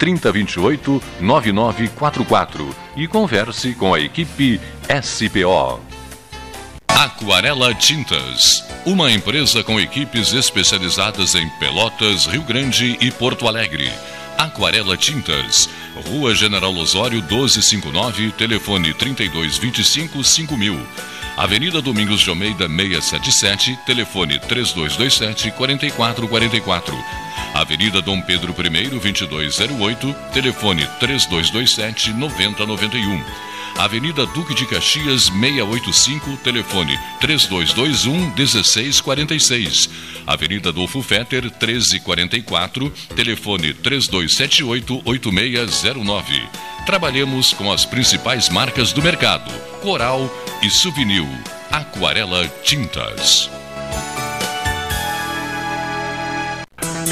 53-3028-9944 e converse com a equipe SPO. Aquarela Tintas, uma empresa com equipes especializadas em Pelotas, Rio Grande e Porto Alegre. Aquarela Tintas, Rua General Osório 1259, telefone 3225-5000. Avenida Domingos de Almeida 677, telefone 3227-4444. Avenida Dom Pedro I, 2208, telefone 3227-9091. Avenida Duque de Caxias 685, telefone 3221-1646. Avenida Adolfo Fetter 1344, telefone 3278-8609. Trabalhamos com as principais marcas do mercado, Coral e Souvenir, Aquarela Tintas.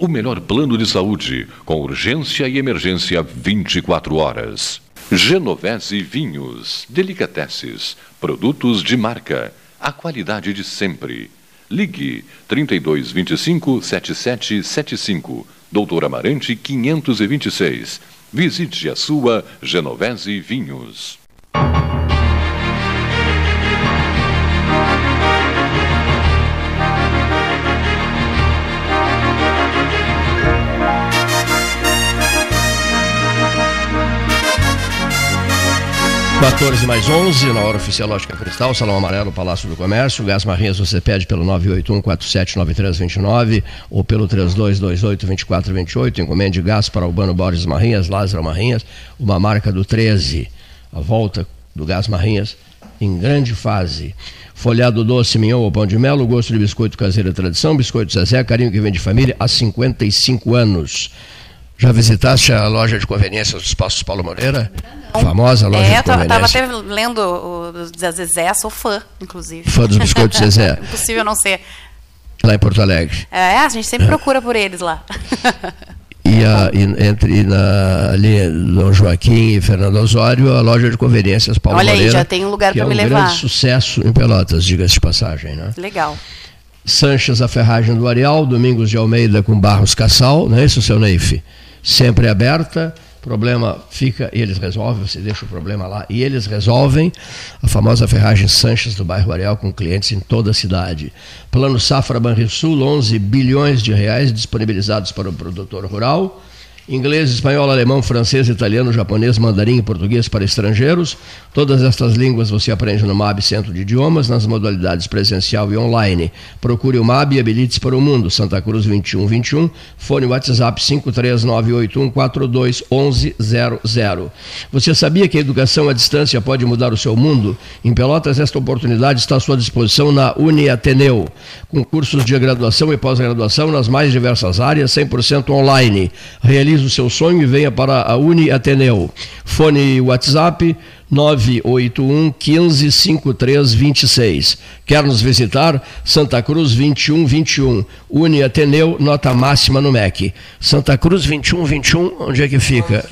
O melhor plano de saúde, com urgência e emergência 24 horas. Genovese Vinhos, delicateces, produtos de marca, a qualidade de sempre. Ligue 3225-7775, Doutor Amarante 526. Visite a sua Genovese Vinhos. H14+11, na hora oficial Lógica Cristal, Salão Amarelo, Palácio do Comércio. Gás Marrins você pede pelo 981479329 ou pelo 3228-2428. Encomende gás para Urbano Borges Marrinhas, Lázaro Marrinhas, uma marca do 13. A volta do Gás Marrinhas em grande fase. Folhado doce, mignon ou pão de mel, gosto de biscoito caseiro tradição, biscoito Zezé, carinho que vem de família há 55 anos. Já visitaste a loja de conveniência dos Passos Paulo Moreira? Não. Famosa loja de conveniência. Eu estava até lendo o Zezé, sou fã, inclusive. Fã dos biscoitos Zezé. Impossível não ser. Lá em Porto Alegre. É, a gente sempre procura por eles lá. Ali, Dom Joaquim e Fernando Osório, a loja de conveniências Paulo Moreira. Olha aí, já tem um lugar para me levar. É um grande sucesso em Pelotas, diga-se de passagem, né? Legal. Sanches, a Ferragem do Areal, Domingos de Almeida com Barros Cassal, não é isso, seu Neif? Sempre aberta, problema fica e eles resolvem, você deixa o problema lá e eles resolvem. A famosa Ferragem Sanches do bairro Areal com clientes em toda a cidade. Plano Safra Banrisul, 11 bilhões de reais disponibilizados para o produtor rural. Inglês, espanhol, alemão, francês, italiano, japonês, mandarim e português para estrangeiros. Todas estas línguas você aprende no MAB Centro de Idiomas, nas modalidades presencial e online. Procure o MAB e habilite-se para o mundo. Santa Cruz 2121, fone WhatsApp 53981421100. Você sabia que a educação à distância pode mudar o seu mundo? Em Pelotas, esta oportunidade está à sua disposição na UniAteneu. Com cursos de graduação e pós-graduação nas mais diversas áreas, 100% online. Realize o seu sonho e venha para a UniAteneu. Fone WhatsApp 981 15 53 26. Quer nos visitar? Santa Cruz 2121, UniAteneu, nota máxima no MEC. Santa Cruz 2121, onde é que fica?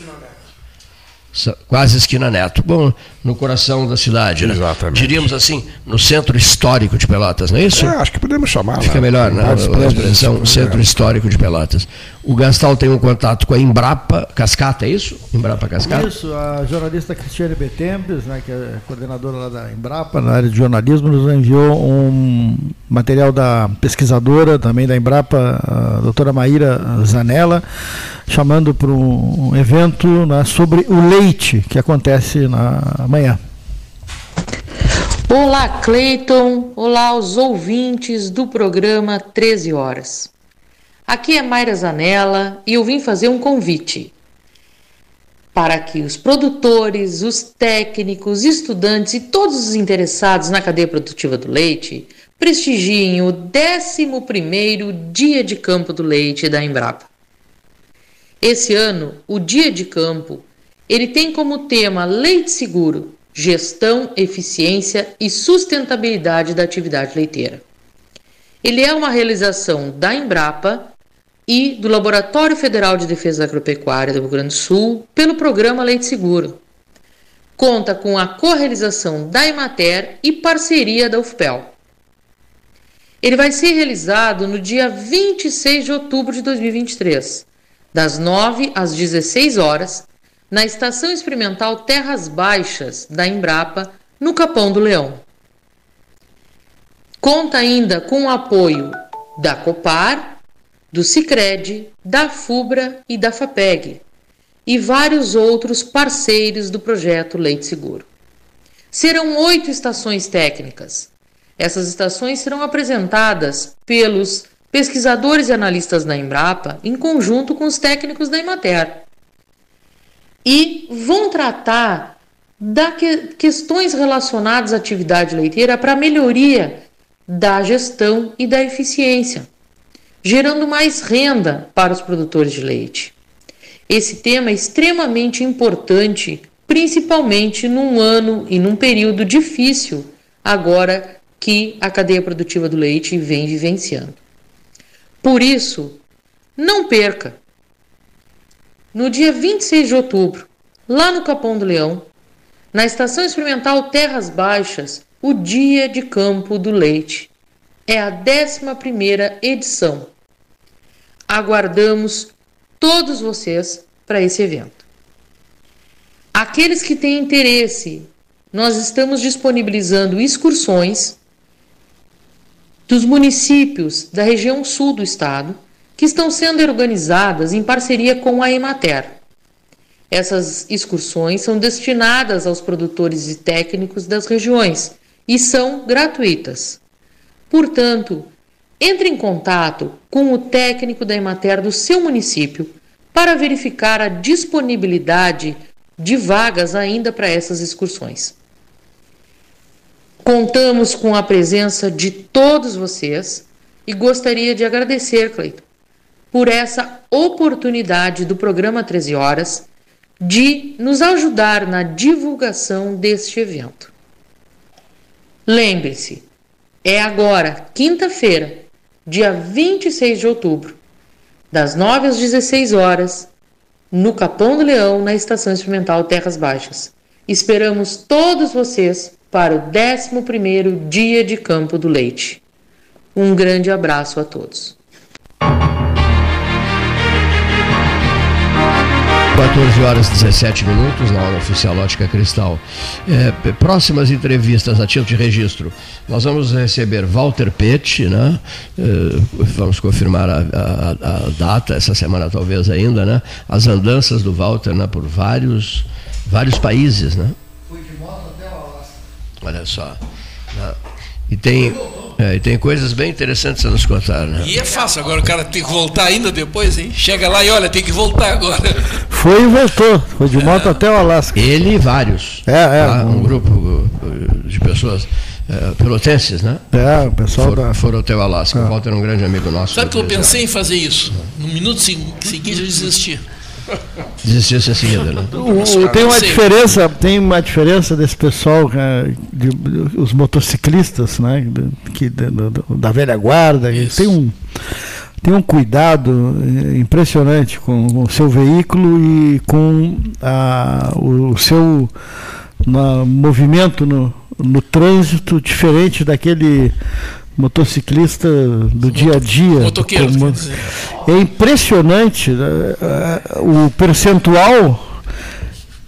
Quase esquina Neto. Bom, no coração da cidade, né? Exatamente. Diríamos assim, no centro histórico de Pelotas, não é isso? Acho que podemos chamar. Fica melhor, né? A expressão centro histórico de Pelotas. O Gastal tem um contato com a Embrapa Cascata, é isso? Embrapa Cascata? Isso, a jornalista Cristiane Betembres, né, que é coordenadora lá da Embrapa, na área de jornalismo, nos enviou um material da pesquisadora também da Embrapa, a doutora Maíra Zanella, chamando para um evento, né, sobre o leite, que acontece amanhã. Olá, Cleiton. Olá aos ouvintes do programa 13 Horas. Aqui é Maíra Zanella e eu vim fazer um convite para que os produtores, os técnicos, estudantes e todos os interessados na cadeia produtiva do leite prestigiem o 11º Dia de Campo do Leite da Embrapa. Esse ano, o Dia de Campo, ele tem como tema Leite Seguro, Gestão, Eficiência e Sustentabilidade da Atividade Leiteira. Ele é uma realização da Embrapa e do Laboratório Federal de Defesa Agropecuária do Rio Grande do Sul pelo programa Leite Seguro. Conta com a correalização da Emater e parceria da UFPEL. Ele vai ser realizado no dia 26 de outubro de 2023, das 9 às 16 horas, na Estação Experimental Terras Baixas da Embrapa, no Capão do Leão. Conta ainda com o apoio da Copar, do Sicredi, da Fubra e da Fapeg, e vários outros parceiros do projeto Leite Seguro. Serão 8 estações técnicas. Essas estações serão apresentadas pelos pesquisadores e analistas da Embrapa, em conjunto com os técnicos da Emater, e vão tratar das questões relacionadas à atividade leiteira para melhoria da gestão e da eficiência, gerando mais renda para os produtores de leite. Esse tema é extremamente importante, principalmente num ano e num período difícil agora que a cadeia produtiva do leite vem vivenciando. Por isso, não perca! No dia 26 de outubro, lá no Capão do Leão, na Estação Experimental Terras Baixas, o Dia de Campo do Leite é a 11ª edição. Aguardamos todos vocês para esse evento. Aqueles que têm interesse, nós estamos disponibilizando excursões dos municípios da região sul do estado que estão sendo organizadas em parceria com a Emater. Essas excursões são destinadas aos produtores e técnicos das regiões e são gratuitas. Portanto, entre em contato com o técnico da Emater do seu município para verificar a disponibilidade de vagas ainda para essas excursões. Contamos com a presença de todos vocês e gostaria de agradecer, Cleiton, por essa oportunidade do programa 13 Horas de nos ajudar na divulgação deste evento. Lembre-se, é agora, quinta-feira, dia 26 de outubro, das 9 às 16 horas, no Capão do Leão, na Estação Experimental Terras Baixas. Esperamos todos vocês para o 11º Dia de Campo do Leite. Um grande abraço a todos. 14h17 na hora oficial Lótica Cristal. Próximas entrevistas a título de registro. Nós vamos receber Walter Petty, né? Vamos confirmar a data, essa semana talvez ainda, né? As andanças do Walter, né? Por vários países, né? Foi de moto até o Alasca. Olha só. Né? E tem coisas bem interessantes a nos contar, né? E é fácil, agora o cara tem que voltar ainda depois, hein? Chega lá e olha, tem que voltar agora. Foi e voltou, foi de moto até o Alasca. Ele e vários. Um grupo de pessoas pelotenses, né? O pessoal foram até o Alasca. O Walter é um grande amigo nosso. Sabe que eu pensei em fazer isso? No minuto seguinte eu desisti. Desistisse em seguida, né? Tem uma diferença desse pessoal, os motociclistas, né? Da velha guarda, isso. Tem um cuidado impressionante com o seu veículo e com o seu movimento no trânsito, diferente daquele motociclista do dia a dia. Motoqueiro. É impressionante, né, o percentual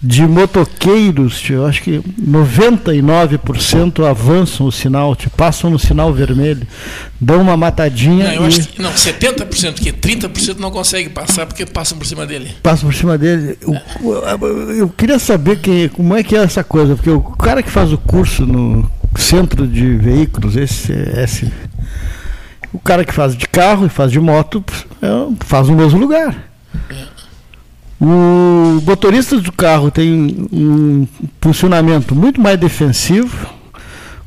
de motoqueiros. Eu acho que 99% avançam o sinal, te passam no sinal vermelho, dão uma matadinha. Não, eu acho que, 70%, porque 30% não consegue passar porque passam por cima dele. Eu queria saber como é que é essa coisa, porque o cara que faz o curso no Centro de Veículos, o cara que faz de carro e faz de moto, faz no mesmo lugar. O motorista do carro tem um funcionamento muito mais defensivo,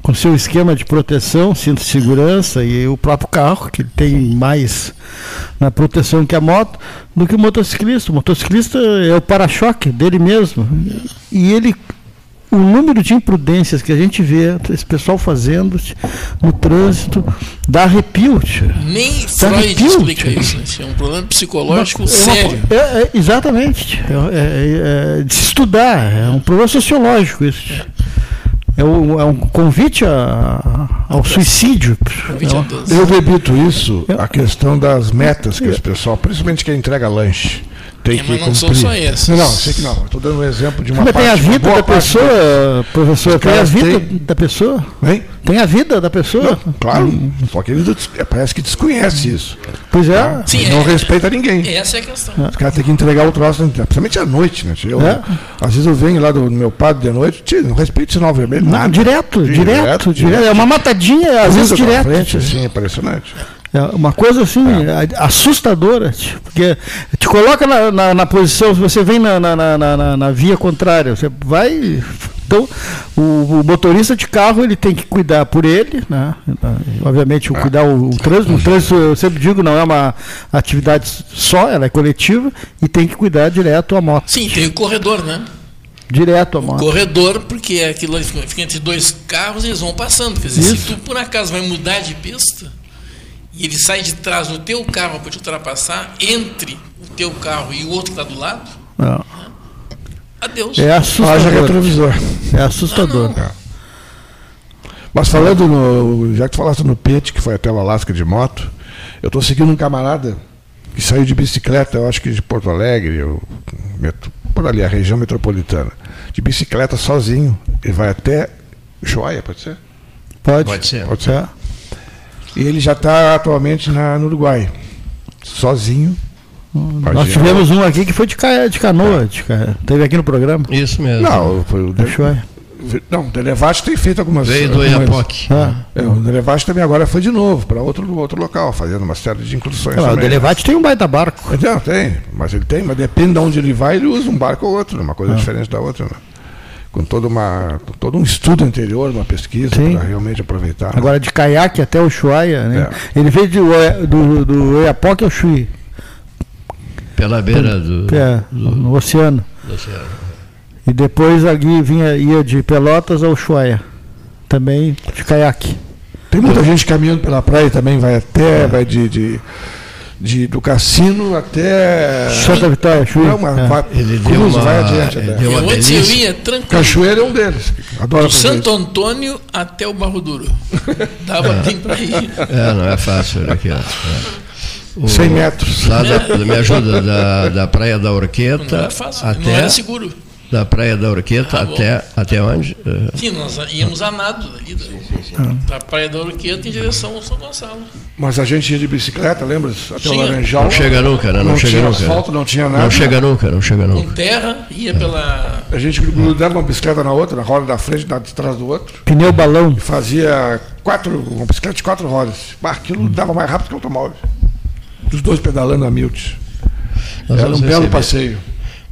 com seu esquema de proteção, cinto de segurança e o próprio carro, que tem mais na proteção que a moto, do que o motociclista. O motociclista é o para-choque dele mesmo. E ele... O número de imprudências que a gente vê esse pessoal fazendo no trânsito dá arrepio. Nem Freud explica isso. Né? É um problema psicológico sério. Exatamente. De se estudar. É um problema sociológico isso. É um convite ao suicídio. Eu debito isso, a questão das metas que esse pessoal, principalmente quem entrega lanche, tem que cumprir. Mas não são só esses. Não, sei que não. Estou dando um exemplo de uma parte. Mas tem a vida da pessoa, professor. Tem a vida da pessoa? Tem a vida da pessoa? Claro. Só que ele parece que desconhece isso. Pois é. Sim, não respeita ninguém. Essa é a questão. Os caras têm que entregar o troço, principalmente à noite, né? Às vezes eu venho lá do meu padre de noite, não respeito o sinal vermelho. Não, direto. É uma matadinha, às vezes direto. Sim, impressionante. É uma coisa assim, assustadora, porque te coloca na posição, se você vem na via contrária, você vai... Então, o motorista de carro, ele tem que cuidar por ele, né? Obviamente, cuidar o trânsito. O trânsito, eu sempre digo, não é uma atividade só, ela é coletiva, e tem que cuidar direto a moto. Sim, tem o corredor, né? Direto a moto. Corredor, porque é aquilo que fica entre dois carros e eles vão passando. Quer dizer, se tu, por acaso, vai mudar de pista... E ele sai de trás do teu carro para te ultrapassar, entre o teu carro e o outro que está do lado. Não. Adeus. É assustador. É assustador. Mas falando já que tu falaste no Pete, que foi até o Alasca de moto, eu estou seguindo um camarada que saiu de bicicleta, eu acho que de Porto Alegre, por ali, a região metropolitana, de bicicleta sozinho. Ele vai até Joia, pode ser? Pode ser. E ele já está atualmente no Uruguai, sozinho. Nós tivemos um aqui que foi de canoa. Teve aqui no programa. Isso mesmo. Não, foi o Delevate. Não, o Delevate tem feito algumas coisas. Veio do Iapoc. O Delevate também agora foi de novo para outro local, fazendo uma série de incursões. O Delevate tem um baita barco. Não, tem, mas depende de onde ele vai, ele usa um barco ou outro, uma coisa diferente da outra. com toda uma, todo um estudo anterior, uma pesquisa para realmente aproveitar. Agora, de caiaque até Ushuaia, né? É. Ele veio do Oiapoque ao Chuí. Pela beira do oceano. Do oceano. E depois ali ia de Pelotas ao Ushuaia, também de caiaque. Tem muita gente caminhando pela praia também, vai até, vai do cassino até Santa Vitória, Chuí. Ele cruza, vai adiante. Cachoeira é um deles. Adoro. Do Santo Antônio até o Barro Duro. Dava tempo para ir. É, não é fácil. Olha aqui, ó. 100 metros. Lá me ajuda, da Praia da Orqueta. Não é fácil, até, não é seguro. Da Praia da Orqueta até onde? Sim, nós íamos a nado ali, da Praia da Orqueta em direção ao São Gonçalo. Mas a gente ia de bicicleta, lembra? Até o Laranjal. Não chega nunca, né? Não chega nunca. Não tinha asfalto, não tinha nada. Não chega nunca, não chega nunca. Com terra, ia pela... A gente grudava uma bicicleta na outra, na roda da frente, na de trás do outro. Pneu balão. E fazia uma bicicleta de 4 rodas. Aquilo dava mais rápido que o automóvel. Os dois pedalando a miúdos. Era um belo passeio.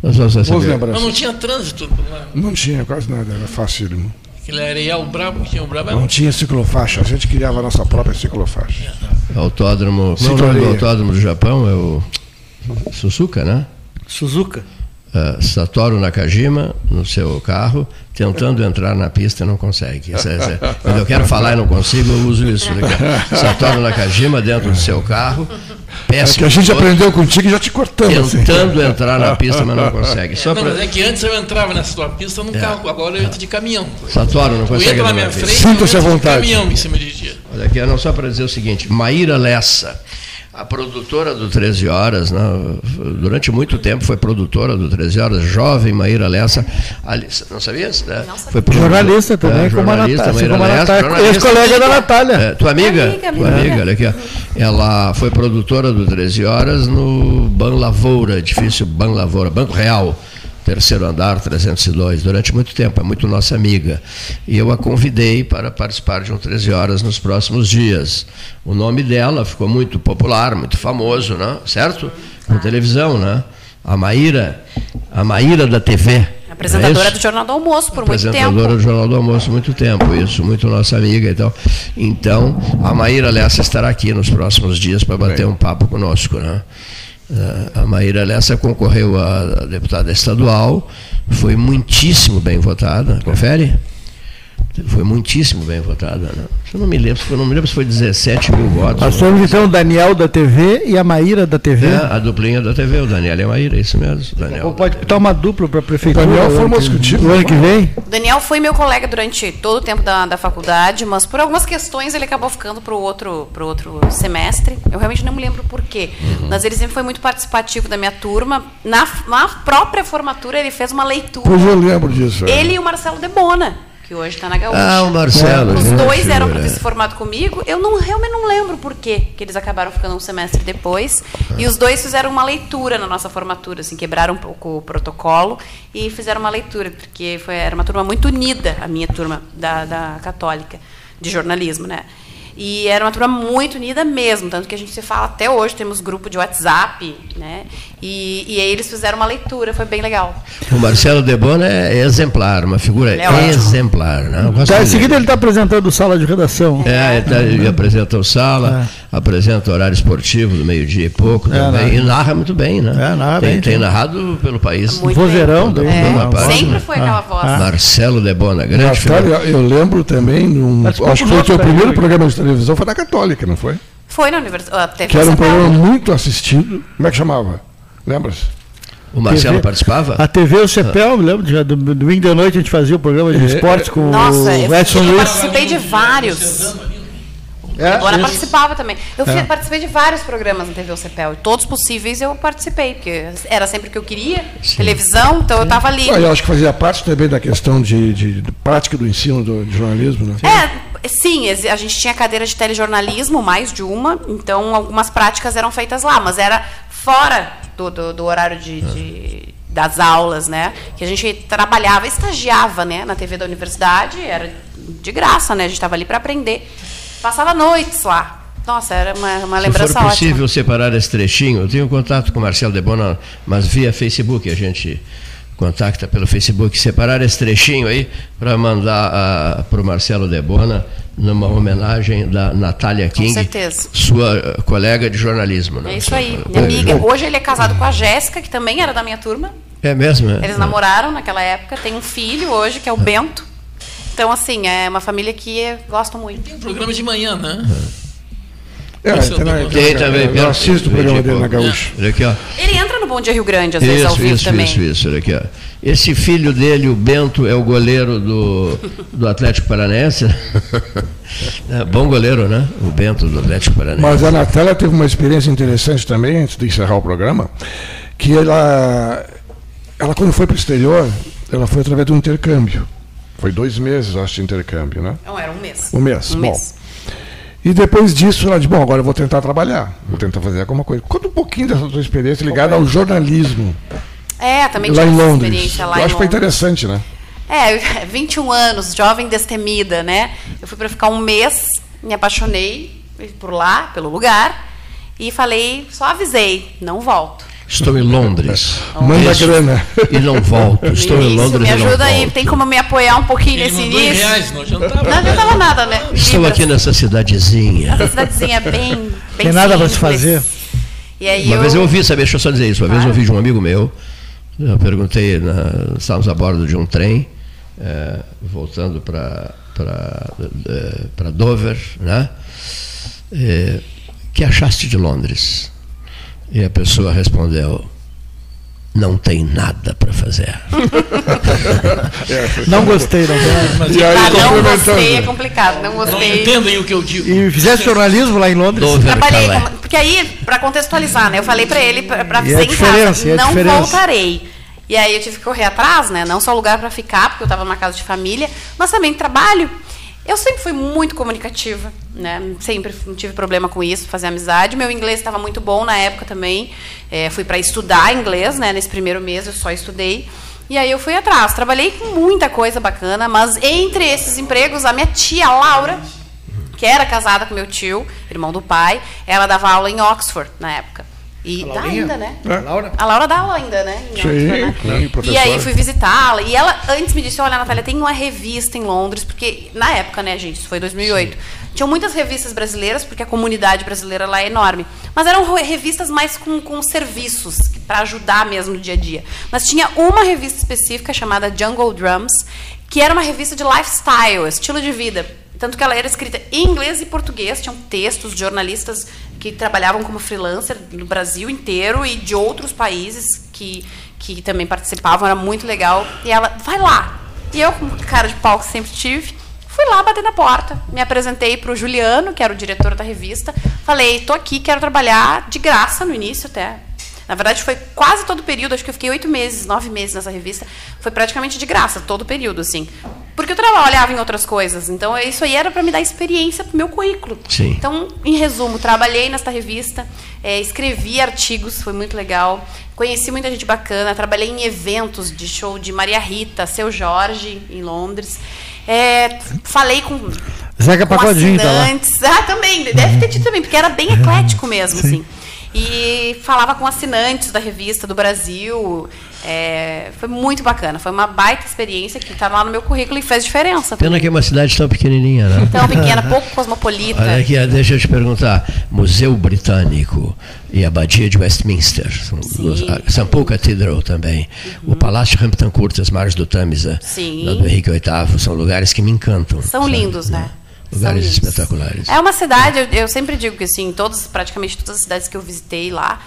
Mas não tinha trânsito por lá. Não tinha quase nada, era facílimo. Aquele areal brabo que tinha o brabo. Não tinha ciclofaixa, a gente criava a nossa própria ciclofaixa. Autódromo. Não, não é o autódromo do Japão, é o Suzuka, né? Suzuka. Satoru Nakajima no seu carro, tentando entrar na pista e não consegue. Quando eu quero falar e não consigo, eu uso isso. Satoru Nakajima dentro do seu carro, péssimo. É que a gente aprendeu contigo e já te cortamos. Tentando entrar na pista, mas não consegue. Mas é que antes eu entrava nessa tua pista no carro, agora eu entro de caminhão. Satoru não consegue. Eu entro na minha frente, sinta-se à vontade. Caminhão em cima de dia. Olha aqui, não, só para dizer o seguinte: Maíra Lessa, a produtora do 13 Horas, né? Durante muito tempo foi produtora do 13 Horas, jovem Maíra Lessa. Não sabia isso? Né? Não sabia. Foi jornalista também, jornalista, como a Natália. Ex-colega da Natália. Tua amiga? Tua amiga, olha aqui. Ó. Ela foi produtora do 13 Horas no Ban Lavoura, edifício Ban Lavoura, Banco Real. Terceiro andar, 302, durante muito tempo, é muito nossa amiga. E eu a convidei para participar de um 13 Horas nos próximos dias. O nome dela ficou muito popular, muito famoso, né? Certo? Na televisão, né? A Maíra da TV. Apresentadora do Jornal do Almoço por muito tempo. Apresentadora do Jornal do Almoço muito tempo, isso, muito nossa amiga e tal. Então, a Maíra Lessa estará aqui nos próximos dias para bater um papo conosco, né? A Maíra Lessa concorreu a deputada estadual, foi muitíssimo bem votada, confere? Foi muitíssimo bem votada, né? Eu não me lembro se foi 17 mil votos. Nós temos então o Daniel da TV e a Maíra da TV. É, a duplinha da TV, o Daniel e a Maíra, isso mesmo. Ou pode botar uma dupla para a prefeitura. O Daniel foi o ano que vem? O Daniel foi meu colega durante todo o tempo da faculdade, mas por algumas questões ele acabou ficando para o outro semestre. Eu realmente não me lembro por quê. Mas ele sempre foi muito participativo da minha turma. Na própria formatura ele fez uma leitura. Pois eu lembro disso. Ele e o Marcelo De Bona, que hoje está na Gaúcha. Ah, o Marcelo. Os dois eram para ter se formado comigo. Eu realmente não lembro por quê, que eles acabaram ficando um semestre depois. E os dois fizeram uma leitura na nossa formatura, assim, quebraram um pouco o protocolo e fizeram uma leitura, porque era uma turma muito unida, a minha turma da Católica, de jornalismo, né? E era uma turma muito unida mesmo, tanto que a gente se fala até hoje, temos grupo de WhatsApp, né? E aí eles fizeram uma leitura, foi bem legal. O Marcelo De Bona é exemplar, uma figura exemplar. Né? Em seguida ele está apresentando o Sala de Redação. Ele apresenta o Sala, apresenta o horário esportivo do meio-dia e pouco também, e narra muito bem, né? Tem narrado pelo país. Vozeirão. Sempre foi aquela voz. Marcelo De Bona, grande figura. Eu lembro também, acho que foi o seu primeiro programa de televisão, foi da Católica, não foi? Foi na Universidade. Que era um programa muito assistido. Como é que chamava? Lembra-se? O Marcelo participava? A TV Cepel, me lembro, já, domingo da noite a gente fazia o programa de esportes com o Edson Luiz. Eu participei de vários. Agora participava também. Participei de vários programas na TV Cepel. Todos possíveis eu participei, porque era sempre o que eu queria, televisão, então eu estava ali. Eu acho que fazia parte também da questão de prática do ensino de jornalismo, né? Sim, a gente tinha cadeira de telejornalismo, mais de uma, então algumas práticas eram feitas lá, mas era fora do horário das aulas, né? Que a gente trabalhava, estagiava, né? Na TV da universidade, era de graça, né? A gente estava ali para aprender. Passava noites lá. Nossa, era uma lembrança ótima. Se for possível separar esse trechinho, eu tenho contato com o Marcelo De Bona, mas via Facebook a gente contacta pelo Facebook, separar esse trechinho aí para mandar para o Marcelo De Bona, numa homenagem da Natália King, com certeza, sua colega de jornalismo. Né? É isso aí, minha amiga. Hoje ele é casado com a Jéssica, que também era da minha turma. É mesmo? É. Eles namoraram naquela época, tem um filho hoje, que é o Bento. Então, assim, é uma família que gosto muito. Tem um programa de manhã, né? Eu assisto o programa dele na Gaúcha. Ele entra no Bom Dia Rio Grande, às vezes, ao vivo também. Isso. Esse filho dele, o Bento, é o goleiro do Atlético Paranaense. É, bom goleiro, né? O Bento do Atlético Paranaense. Mas a Natália teve uma experiência interessante também, antes de encerrar o programa, que ela quando foi para o exterior, ela foi através de um intercâmbio. Foi 2 meses, acho, de intercâmbio, né? Não, era 1 mês. 1 mês, bom. Mês. E depois disso, ela disse, bom, agora eu vou tentar trabalhar, vou tentar fazer alguma coisa. Conta um pouquinho dessa sua experiência ligada ao jornalismo. É, também tive essa experiência lá em Londres. Eu acho que foi interessante, né? É, 21 anos, jovem destemida, né? Eu fui para ficar 1 mês, me apaixonei por lá, pelo lugar, e falei, só avisei, não volto. Estou em Londres. Manda grana. E não volto. Estou em Londres e não volto. Me ajuda aí. Tem como me apoiar um pouquinho nesse início? R$2, não adiantava. Não adiantava nada, né? Estou aqui nessa cidadezinha. Essa cidadezinha bem tem nada para se fazer. E aí uma vez eu ouvi, sabe? Deixa eu só dizer isso. Uma vez eu ouvi de um amigo meu. Eu perguntei, estávamos a bordo de um trem, voltando para Dover, né? Que achaste de Londres? E a pessoa respondeu, não tem nada para fazer. Não gostei. E aí, não gostei é complicado, não gostei. Não entendem o que eu digo. E fizesse jornalismo lá em Londres? Trabalhei, porque aí, para contextualizar, né, eu falei para ele, para avisar em casa, não voltarei. E aí eu tive que correr atrás, né, não só lugar para ficar, porque eu estava numa casa de família, mas também trabalho. Eu sempre fui muito comunicativa, né? Sempre não tive problema com isso, fazer amizade. Meu inglês estava muito bom na época também. Fui para estudar inglês, né? Nesse primeiro mês eu só estudei. E aí eu fui atrás. Trabalhei com muita coisa bacana, mas entre esses empregos, a minha tia Laura, que era casada com meu tio, irmão do pai, ela dava aula em Oxford na época. E dá ainda, né? A Laura dá aula ainda, né? Sim, e aí fui visitá-la. E ela antes me disse, olha, Natália, tem uma revista em Londres, porque na época, né, gente, isso foi 2008, tinham muitas revistas brasileiras, porque a comunidade brasileira lá é enorme. Mas eram revistas mais com serviços, para ajudar mesmo no dia a dia. Mas tinha uma revista específica chamada Jungle Drums, que era uma revista de lifestyle, estilo de vida. Tanto que ela era escrita em inglês e português, tinham textos de jornalistas que trabalhavam como freelancer no Brasil inteiro e de outros países que também participavam, era muito legal. E ela, vai lá! E eu, com cara de pau que sempre tive, fui lá bater na porta, me apresentei para o Juliano, que era o diretor da revista, falei, tô aqui, quero trabalhar de graça no início até. Na verdade, foi quase todo o período, acho que eu fiquei 9 meses nessa revista, foi praticamente de graça, todo o período, assim. Porque eu trabalhava em outras coisas, então isso aí era para me dar experiência para o meu currículo. Sim. Então, em resumo, trabalhei nesta revista, escrevi artigos, foi muito legal, conheci muita gente bacana, trabalhei em eventos de show de Maria Rita, Seu Jorge, em Londres, falei com assinantes, tá lá. Ah, também, deve ter tido também, porque era bem eclético mesmo, assim. E falava com assinantes da revista do Brasil. Foi muito bacana. Foi uma baita experiência que estava lá no meu currículo e fez diferença. Pena que é uma cidade tão pequenininha, né? Tão pequena, pouco cosmopolita. Olha aqui, deixa eu te perguntar. Museu Britânico e a Abadia de Westminster. São Paul Cathedral também. Uhum. O Palácio de Hampton Court, as margens do Tâmisa, lá do Henrique VIII. São lugares que me encantam. São lindos, né? Lugares espetaculares. É uma cidade, eu sempre digo que assim, praticamente todas as cidades que eu visitei lá,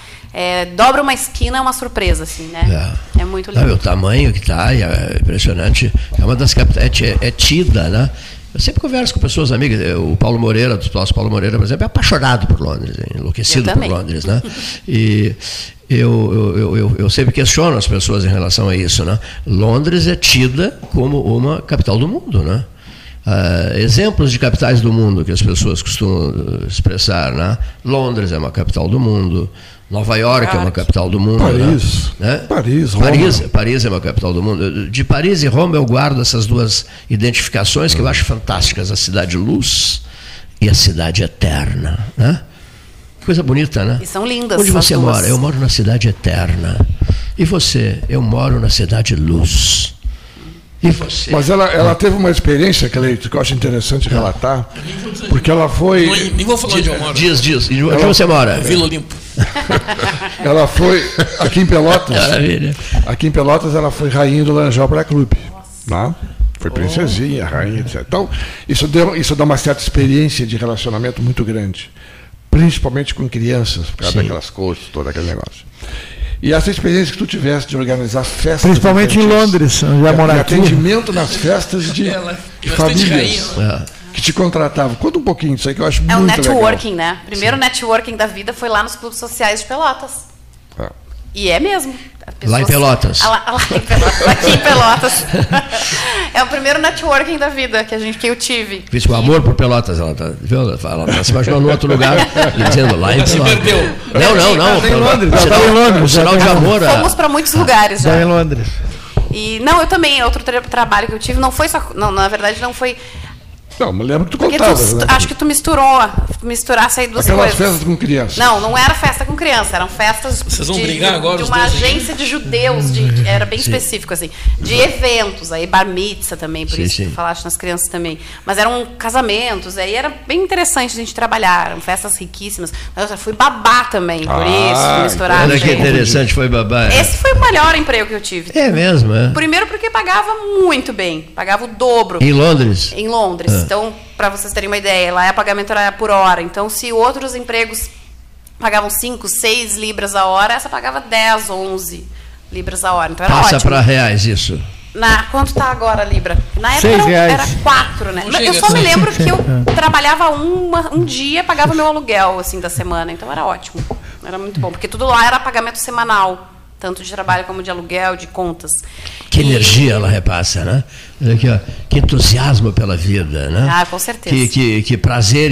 dobra uma esquina, é uma surpresa, assim, né? É muito lindo. O tamanho que está, é impressionante. É uma das capitais, é tida, né? Eu sempre converso com pessoas amigas, o Paulo Moreira, do nosso Paulo Moreira, por exemplo, é apaixonado por Londres, enlouquecido por Londres, né? E eu sempre questiono as pessoas em relação a isso, né? Londres é tida como uma capital do mundo, né? Exemplos de capitais do mundo que as pessoas costumam expressar, né? Londres é uma capital do mundo, Nova York é uma capital do mundo, Paris é uma capital do mundo. De Paris e Roma eu guardo essas duas identificações que eu acho fantásticas, a cidade luz e a cidade eterna, né? Coisa bonita, né? E são lindas. Onde você mora? Eu moro na cidade eterna. E você? Eu moro na Cidade Luz. E você? Mas ela teve uma experiência, Cleito, que eu acho interessante relatar, porque ela foi... Nem vou falar onde eu moro. Diz. E onde você mora? Vila Olimpo. Ela foi, aqui em Pelotas, maravilha. Aqui em Pelotas ela foi rainha do Laranjal Praia Clube. Né? Foi princesinha, rainha, etc. Então, isso dá uma certa experiência de relacionamento muito grande, principalmente com crianças, por causa daquelas coisas, todo aquele negócio. E essa experiência que tu tivesse de organizar festas... Principalmente em Londres, onde eu morava. Atendimento nas festas de famílias que te contratavam. Conta um pouquinho disso aí, que eu acho muito legal. É um networking, né? Primeiro networking da vida foi lá nos clubes sociais de Pelotas. É. E é mesmo. Lá em Pelotas. Aqui em Pelotas. É o primeiro networking da vida que eu tive. Fiz com amor por Pelotas. Ela se imaginou em outro lugar, dizendo lá em Pelotas. Ela se perdeu. Não. Está em Londres. Sinal de amor. Fomos para muitos lugares já. Está em Londres. E, não, eu também. Outro trabalho que eu tive, não foi só... Não, na verdade, não foi... Não, me lembro que tu contava. Acho que tu misturasse aí duas coisas. Aquelas festas com criança. Não era festa com criança, eram festas de uma agência de judeus, era bem específico, assim, de eventos, aí bar mitzvah também, por isso que tu falaste nas crianças também. Mas eram casamentos, aí era bem interessante a gente trabalhar, eram festas riquíssimas. Mas eu fui babá também, por isso, misturar. Olha que interessante, foi babá. Esse foi o melhor emprego que eu tive. É mesmo, é? Primeiro porque pagava muito bem, pagava o dobro. Em Londres? Em Londres. Então, para vocês terem uma ideia, lá é pagamento era por hora. Então, se outros empregos pagavam 5, 6 libras a hora, essa pagava 10, 11 libras a hora. Então, era ótimo. Passa para reais isso. Quanto está agora a libra? Na época era 4, né? Eu só me lembro que eu trabalhava um dia, pagava meu aluguel assim, da semana. Então, era ótimo. Era muito bom, porque tudo lá era pagamento semanal. Tanto de trabalho como de aluguel, de contas. Que energia ela repassa, né? Que entusiasmo pela vida, né? Com certeza. Que prazer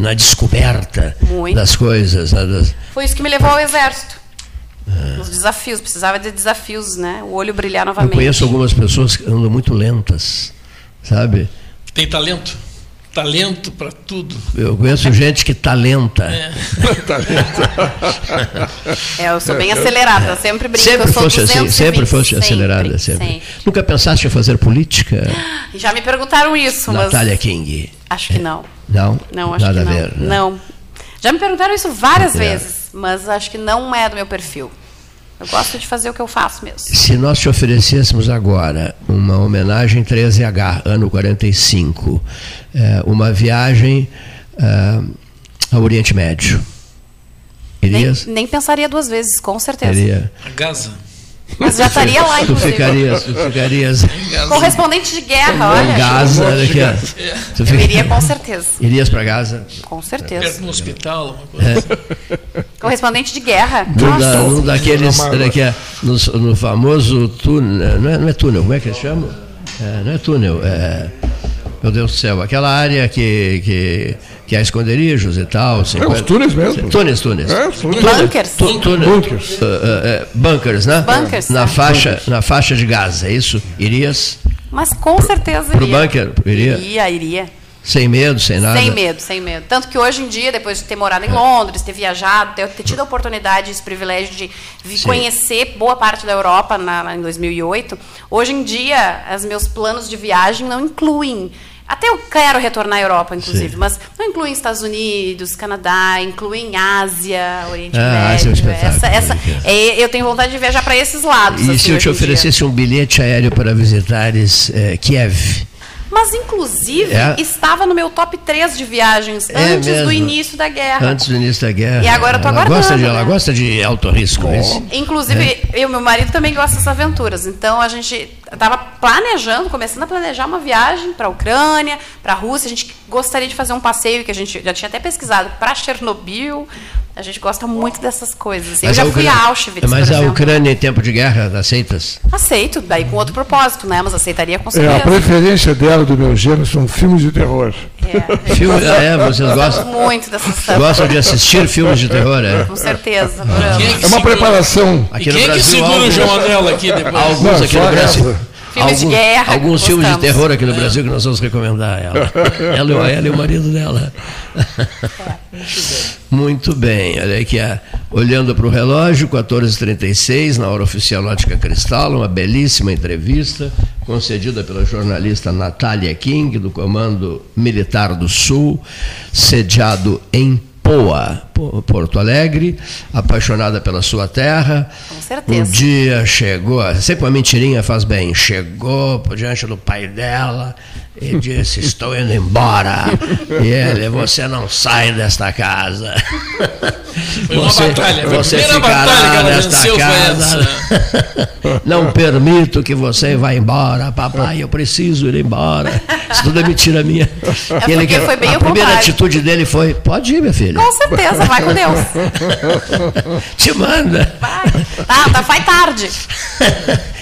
na descoberta das coisas. Né? Foi isso que me levou ao Exército. Os desafios, precisava de desafios, né? O olho brilhar novamente. Eu conheço algumas pessoas que andam muito lentas, sabe? Tem talento. Talento para tudo. Eu conheço gente que talenta. Eu sou bem acelerada, sempre brinco. Sempre fosse acelerada. Nunca pensaste em fazer política? Já me perguntaram isso, Natália King. Acho que não. Não, acho nada que não. A ver, não. Já me perguntaram isso várias vezes, mas acho que não é do meu perfil. Eu gosto de fazer o que eu faço mesmo. Se nós te oferecêssemos agora uma homenagem 13H, ano 45, uma viagem ao Oriente Médio, irias? Nem pensaria duas vezes, com certeza. Iria. A Gaza. Mas já estaria lá, inclusive. Tu ficarias. Correspondente de guerra, olha. Gaza, eu iria, com certeza. Irias para Gaza? Com certeza. Perto no hospital, uma coisa assim. Correspondente de guerra. No famoso túnel, não é túnel, como é que eles chamam? Não é túnel, meu Deus do céu, aquela área que há esconderijos e tal. Os túneis mesmo. Túneis. Bunkers, né? Bunkers. Na faixa de Gaza, é isso? Irias? Mas com certeza iria. Pro bunker? Iria. Sem medo, sem nada? Sem medo. Tanto que hoje em dia, depois de ter morado em Londres, ter viajado, ter tido a oportunidade, esse privilégio de conhecer boa parte da Europa em 2008, hoje em dia, os meus planos de viagem não incluem... Até eu quero retornar à Europa, inclusive, mas não incluem Estados Unidos, Canadá, incluem Ásia, Oriente Médio. Eu tenho vontade de viajar para esses lados. E assim, se eu te oferecesse um bilhete aéreo para visitares Kiev? Mas, inclusive, estava no meu top 3 de viagens antes do início da guerra. E agora eu estou aguardando. Ela gosta de alto risco. Inclusive, eu e meu marido também gostam dessas aventuras. Então, a gente estava começando a planejar uma viagem para a Ucrânia, para a Rússia. A gente gostaria de fazer um passeio, que a gente já tinha até pesquisado, para Chernobyl. A gente gosta muito dessas coisas. Mas eu já fui a Auschwitz. Mas a Ucrânia em tempo de guerra, aceitas? Aceito, daí com outro propósito, né? Mas aceitaria com certeza. A preferência dela, do meu gênero, são filmes de terror. Vocês gostam muito dessas coisas. Gostam de assistir filmes de terror, Com certeza. É uma preparação. Quem é que segura o João Manuel aqui depois? Alguns aqui no Brasil. Filmes de guerra. Alguns filmes de terror aqui no Brasil que nós vamos recomendar a ela. Ela e o marido dela. Muito bem. Olha aqui, olhando para o relógio, 14h36, na hora oficial Ótica Cristal, uma belíssima entrevista concedida pela jornalista Natália King, do Comando Militar do Sul, sediado em Poa, Porto Alegre, apaixonada pela sua terra. Com certeza. Um dia chegou, sempre uma mentirinha faz bem, chegou por diante do pai dela e disse, estou indo embora. E ele, você não sai desta casa. Foi uma batalha. Você ficará nesta casa. Não permito que você vá embora, papai, eu preciso ir embora. Isso tudo é mentira minha. É ele, foi bem a primeira atitude dele foi, pode ir, minha filha. Com certeza, vai com Deus. Te manda. Vai. Tá, vai tarde.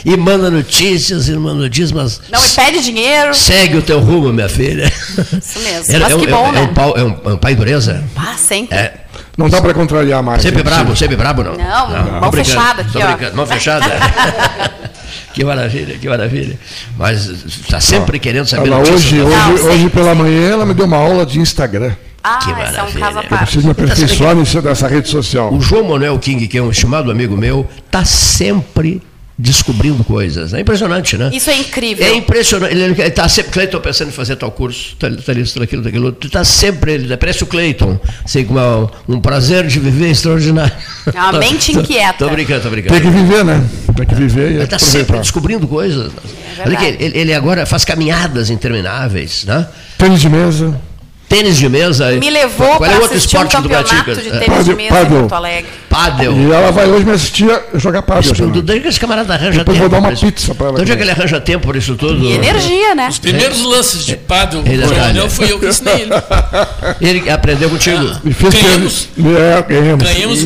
E manda notícias, e manda dízimas. Não, e pede dinheiro. Segue o teu rumo, minha filha. Isso mesmo. Mas que bom, né? É um pai dureza? Ah, sempre. É. Não dá para contrariar mais. Sempre brabo, não. Não, mão fechada aqui, ó. Mão fechada. Que maravilha, que maravilha. Mas está sempre querendo saber notícias. Hoje pela manhã ela me deu uma aula de Instagram. Ah, que maravilha. É um caso à parte. Eu preciso me aperfeiçoar nessa rede social. O João Manuel King, que é um estimado amigo meu, está sempre descobrindo coisas. É impressionante, né? Isso é incrível. É impressionante. Ele está sempre... Cleiton pensando em fazer tal curso, tal isso, tal aquilo, daquilo. Está sempre... Ele parece o Cleiton. Sei que um prazer de viver extraordinário. É uma mente inquieta. Tô brincando. Tem que viver, né? Tem que viver e ele está sempre descobrindo coisas. É verdade. Olha que ele agora faz caminhadas intermináveis, né? Tênis de mesa. Tênis de mesa. Me levou para assistir um campeonato de tênis de mesa em Porto Alegre. Pádel. E ela vai hoje me assistir jogar pádel. Desde que esse camarada arranja tempo. Eu vou dar uma pizza para ela. Então já que ele arranja tempo por isso tudo. E energia, né? Os primeiros lances de pádel não fui eu que ensinei ele. Ele aprendeu contigo.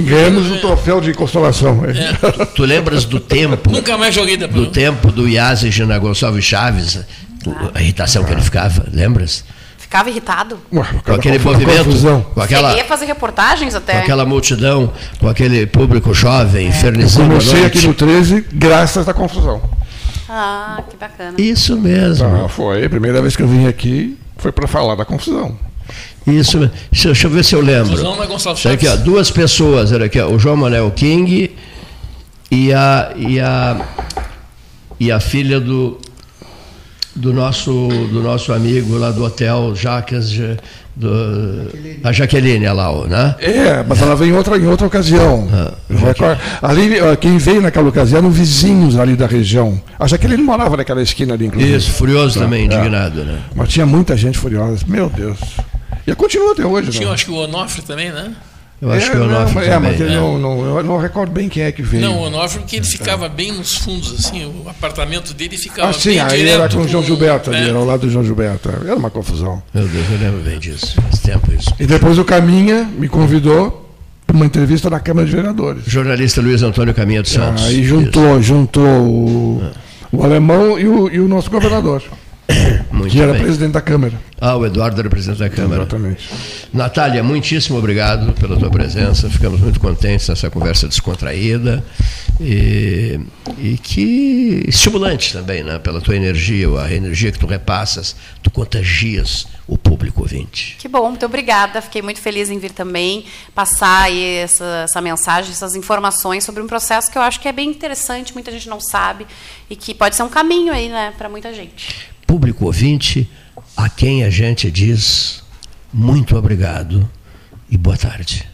Ganhamos o troféu de consolação. É. Tu lembras do tempo? Nunca mais joguei da pádel. Do tempo do Iase Gina Gonçalves Chaves, a irritação que ele ficava, lembras? Ficava irritado. Com aquele movimento. Cheguei a fazer reportagens até. Com aquela multidão, com aquele público jovem, infernizando. Comecei aqui no 13, graças à confusão. Ah, que bacana. Isso mesmo. Foi a primeira vez que eu vim aqui, foi para falar da confusão. Isso mesmo. Deixa eu ver se eu lembro. Confusão na Gonçalves Chaves. Aqui, duas pessoas, era aqui, o João Manuel King e a filha do nosso amigo lá do hotel, Jacques, a Jaqueline, a Laura, né? Mas ela veio em outra ocasião. Ali, quem veio naquela ocasião eram vizinhos ali da região. A Jaqueline morava naquela esquina ali, inclusive. Isso, furioso também, indignado, né? Mas tinha muita gente furiosa, meu Deus. E continua até hoje, né? Tinha, acho que o Onofre também, né? Eu acho que o Onofre também. Mas eu não recordo bem quem é que veio. Não, o Onofre, porque ele ficava bem nos fundos, assim, o apartamento dele ficava bem direto. Sim, aí era com o João Gilberto, ali, era ao lado do João Gilberto. Era uma confusão. Meu Deus, eu lembro bem disso, faz tempo isso. E depois o Caminha me convidou para uma entrevista na Câmara de Vereadores. O jornalista Luiz Antônio Caminha dos Santos. Aí juntou o alemão e o nosso governador. Muito que era bem. Presidente da Câmara. O Eduardo era presidente da Câmara. Exatamente. Natália, muitíssimo obrigado pela tua presença. Ficamos muito contentes nessa conversa descontraída e que estimulante também, né? Pela tua energia, a energia que tu repassas, tu contagias o público ouvinte. Que bom, muito obrigada. Fiquei muito feliz em vir também passar aí essa mensagem, essas informações sobre um processo que eu acho que é bem interessante, muita gente não sabe e que pode ser um caminho aí, né, para muita gente. Público ouvinte, a quem a gente diz muito obrigado e boa tarde.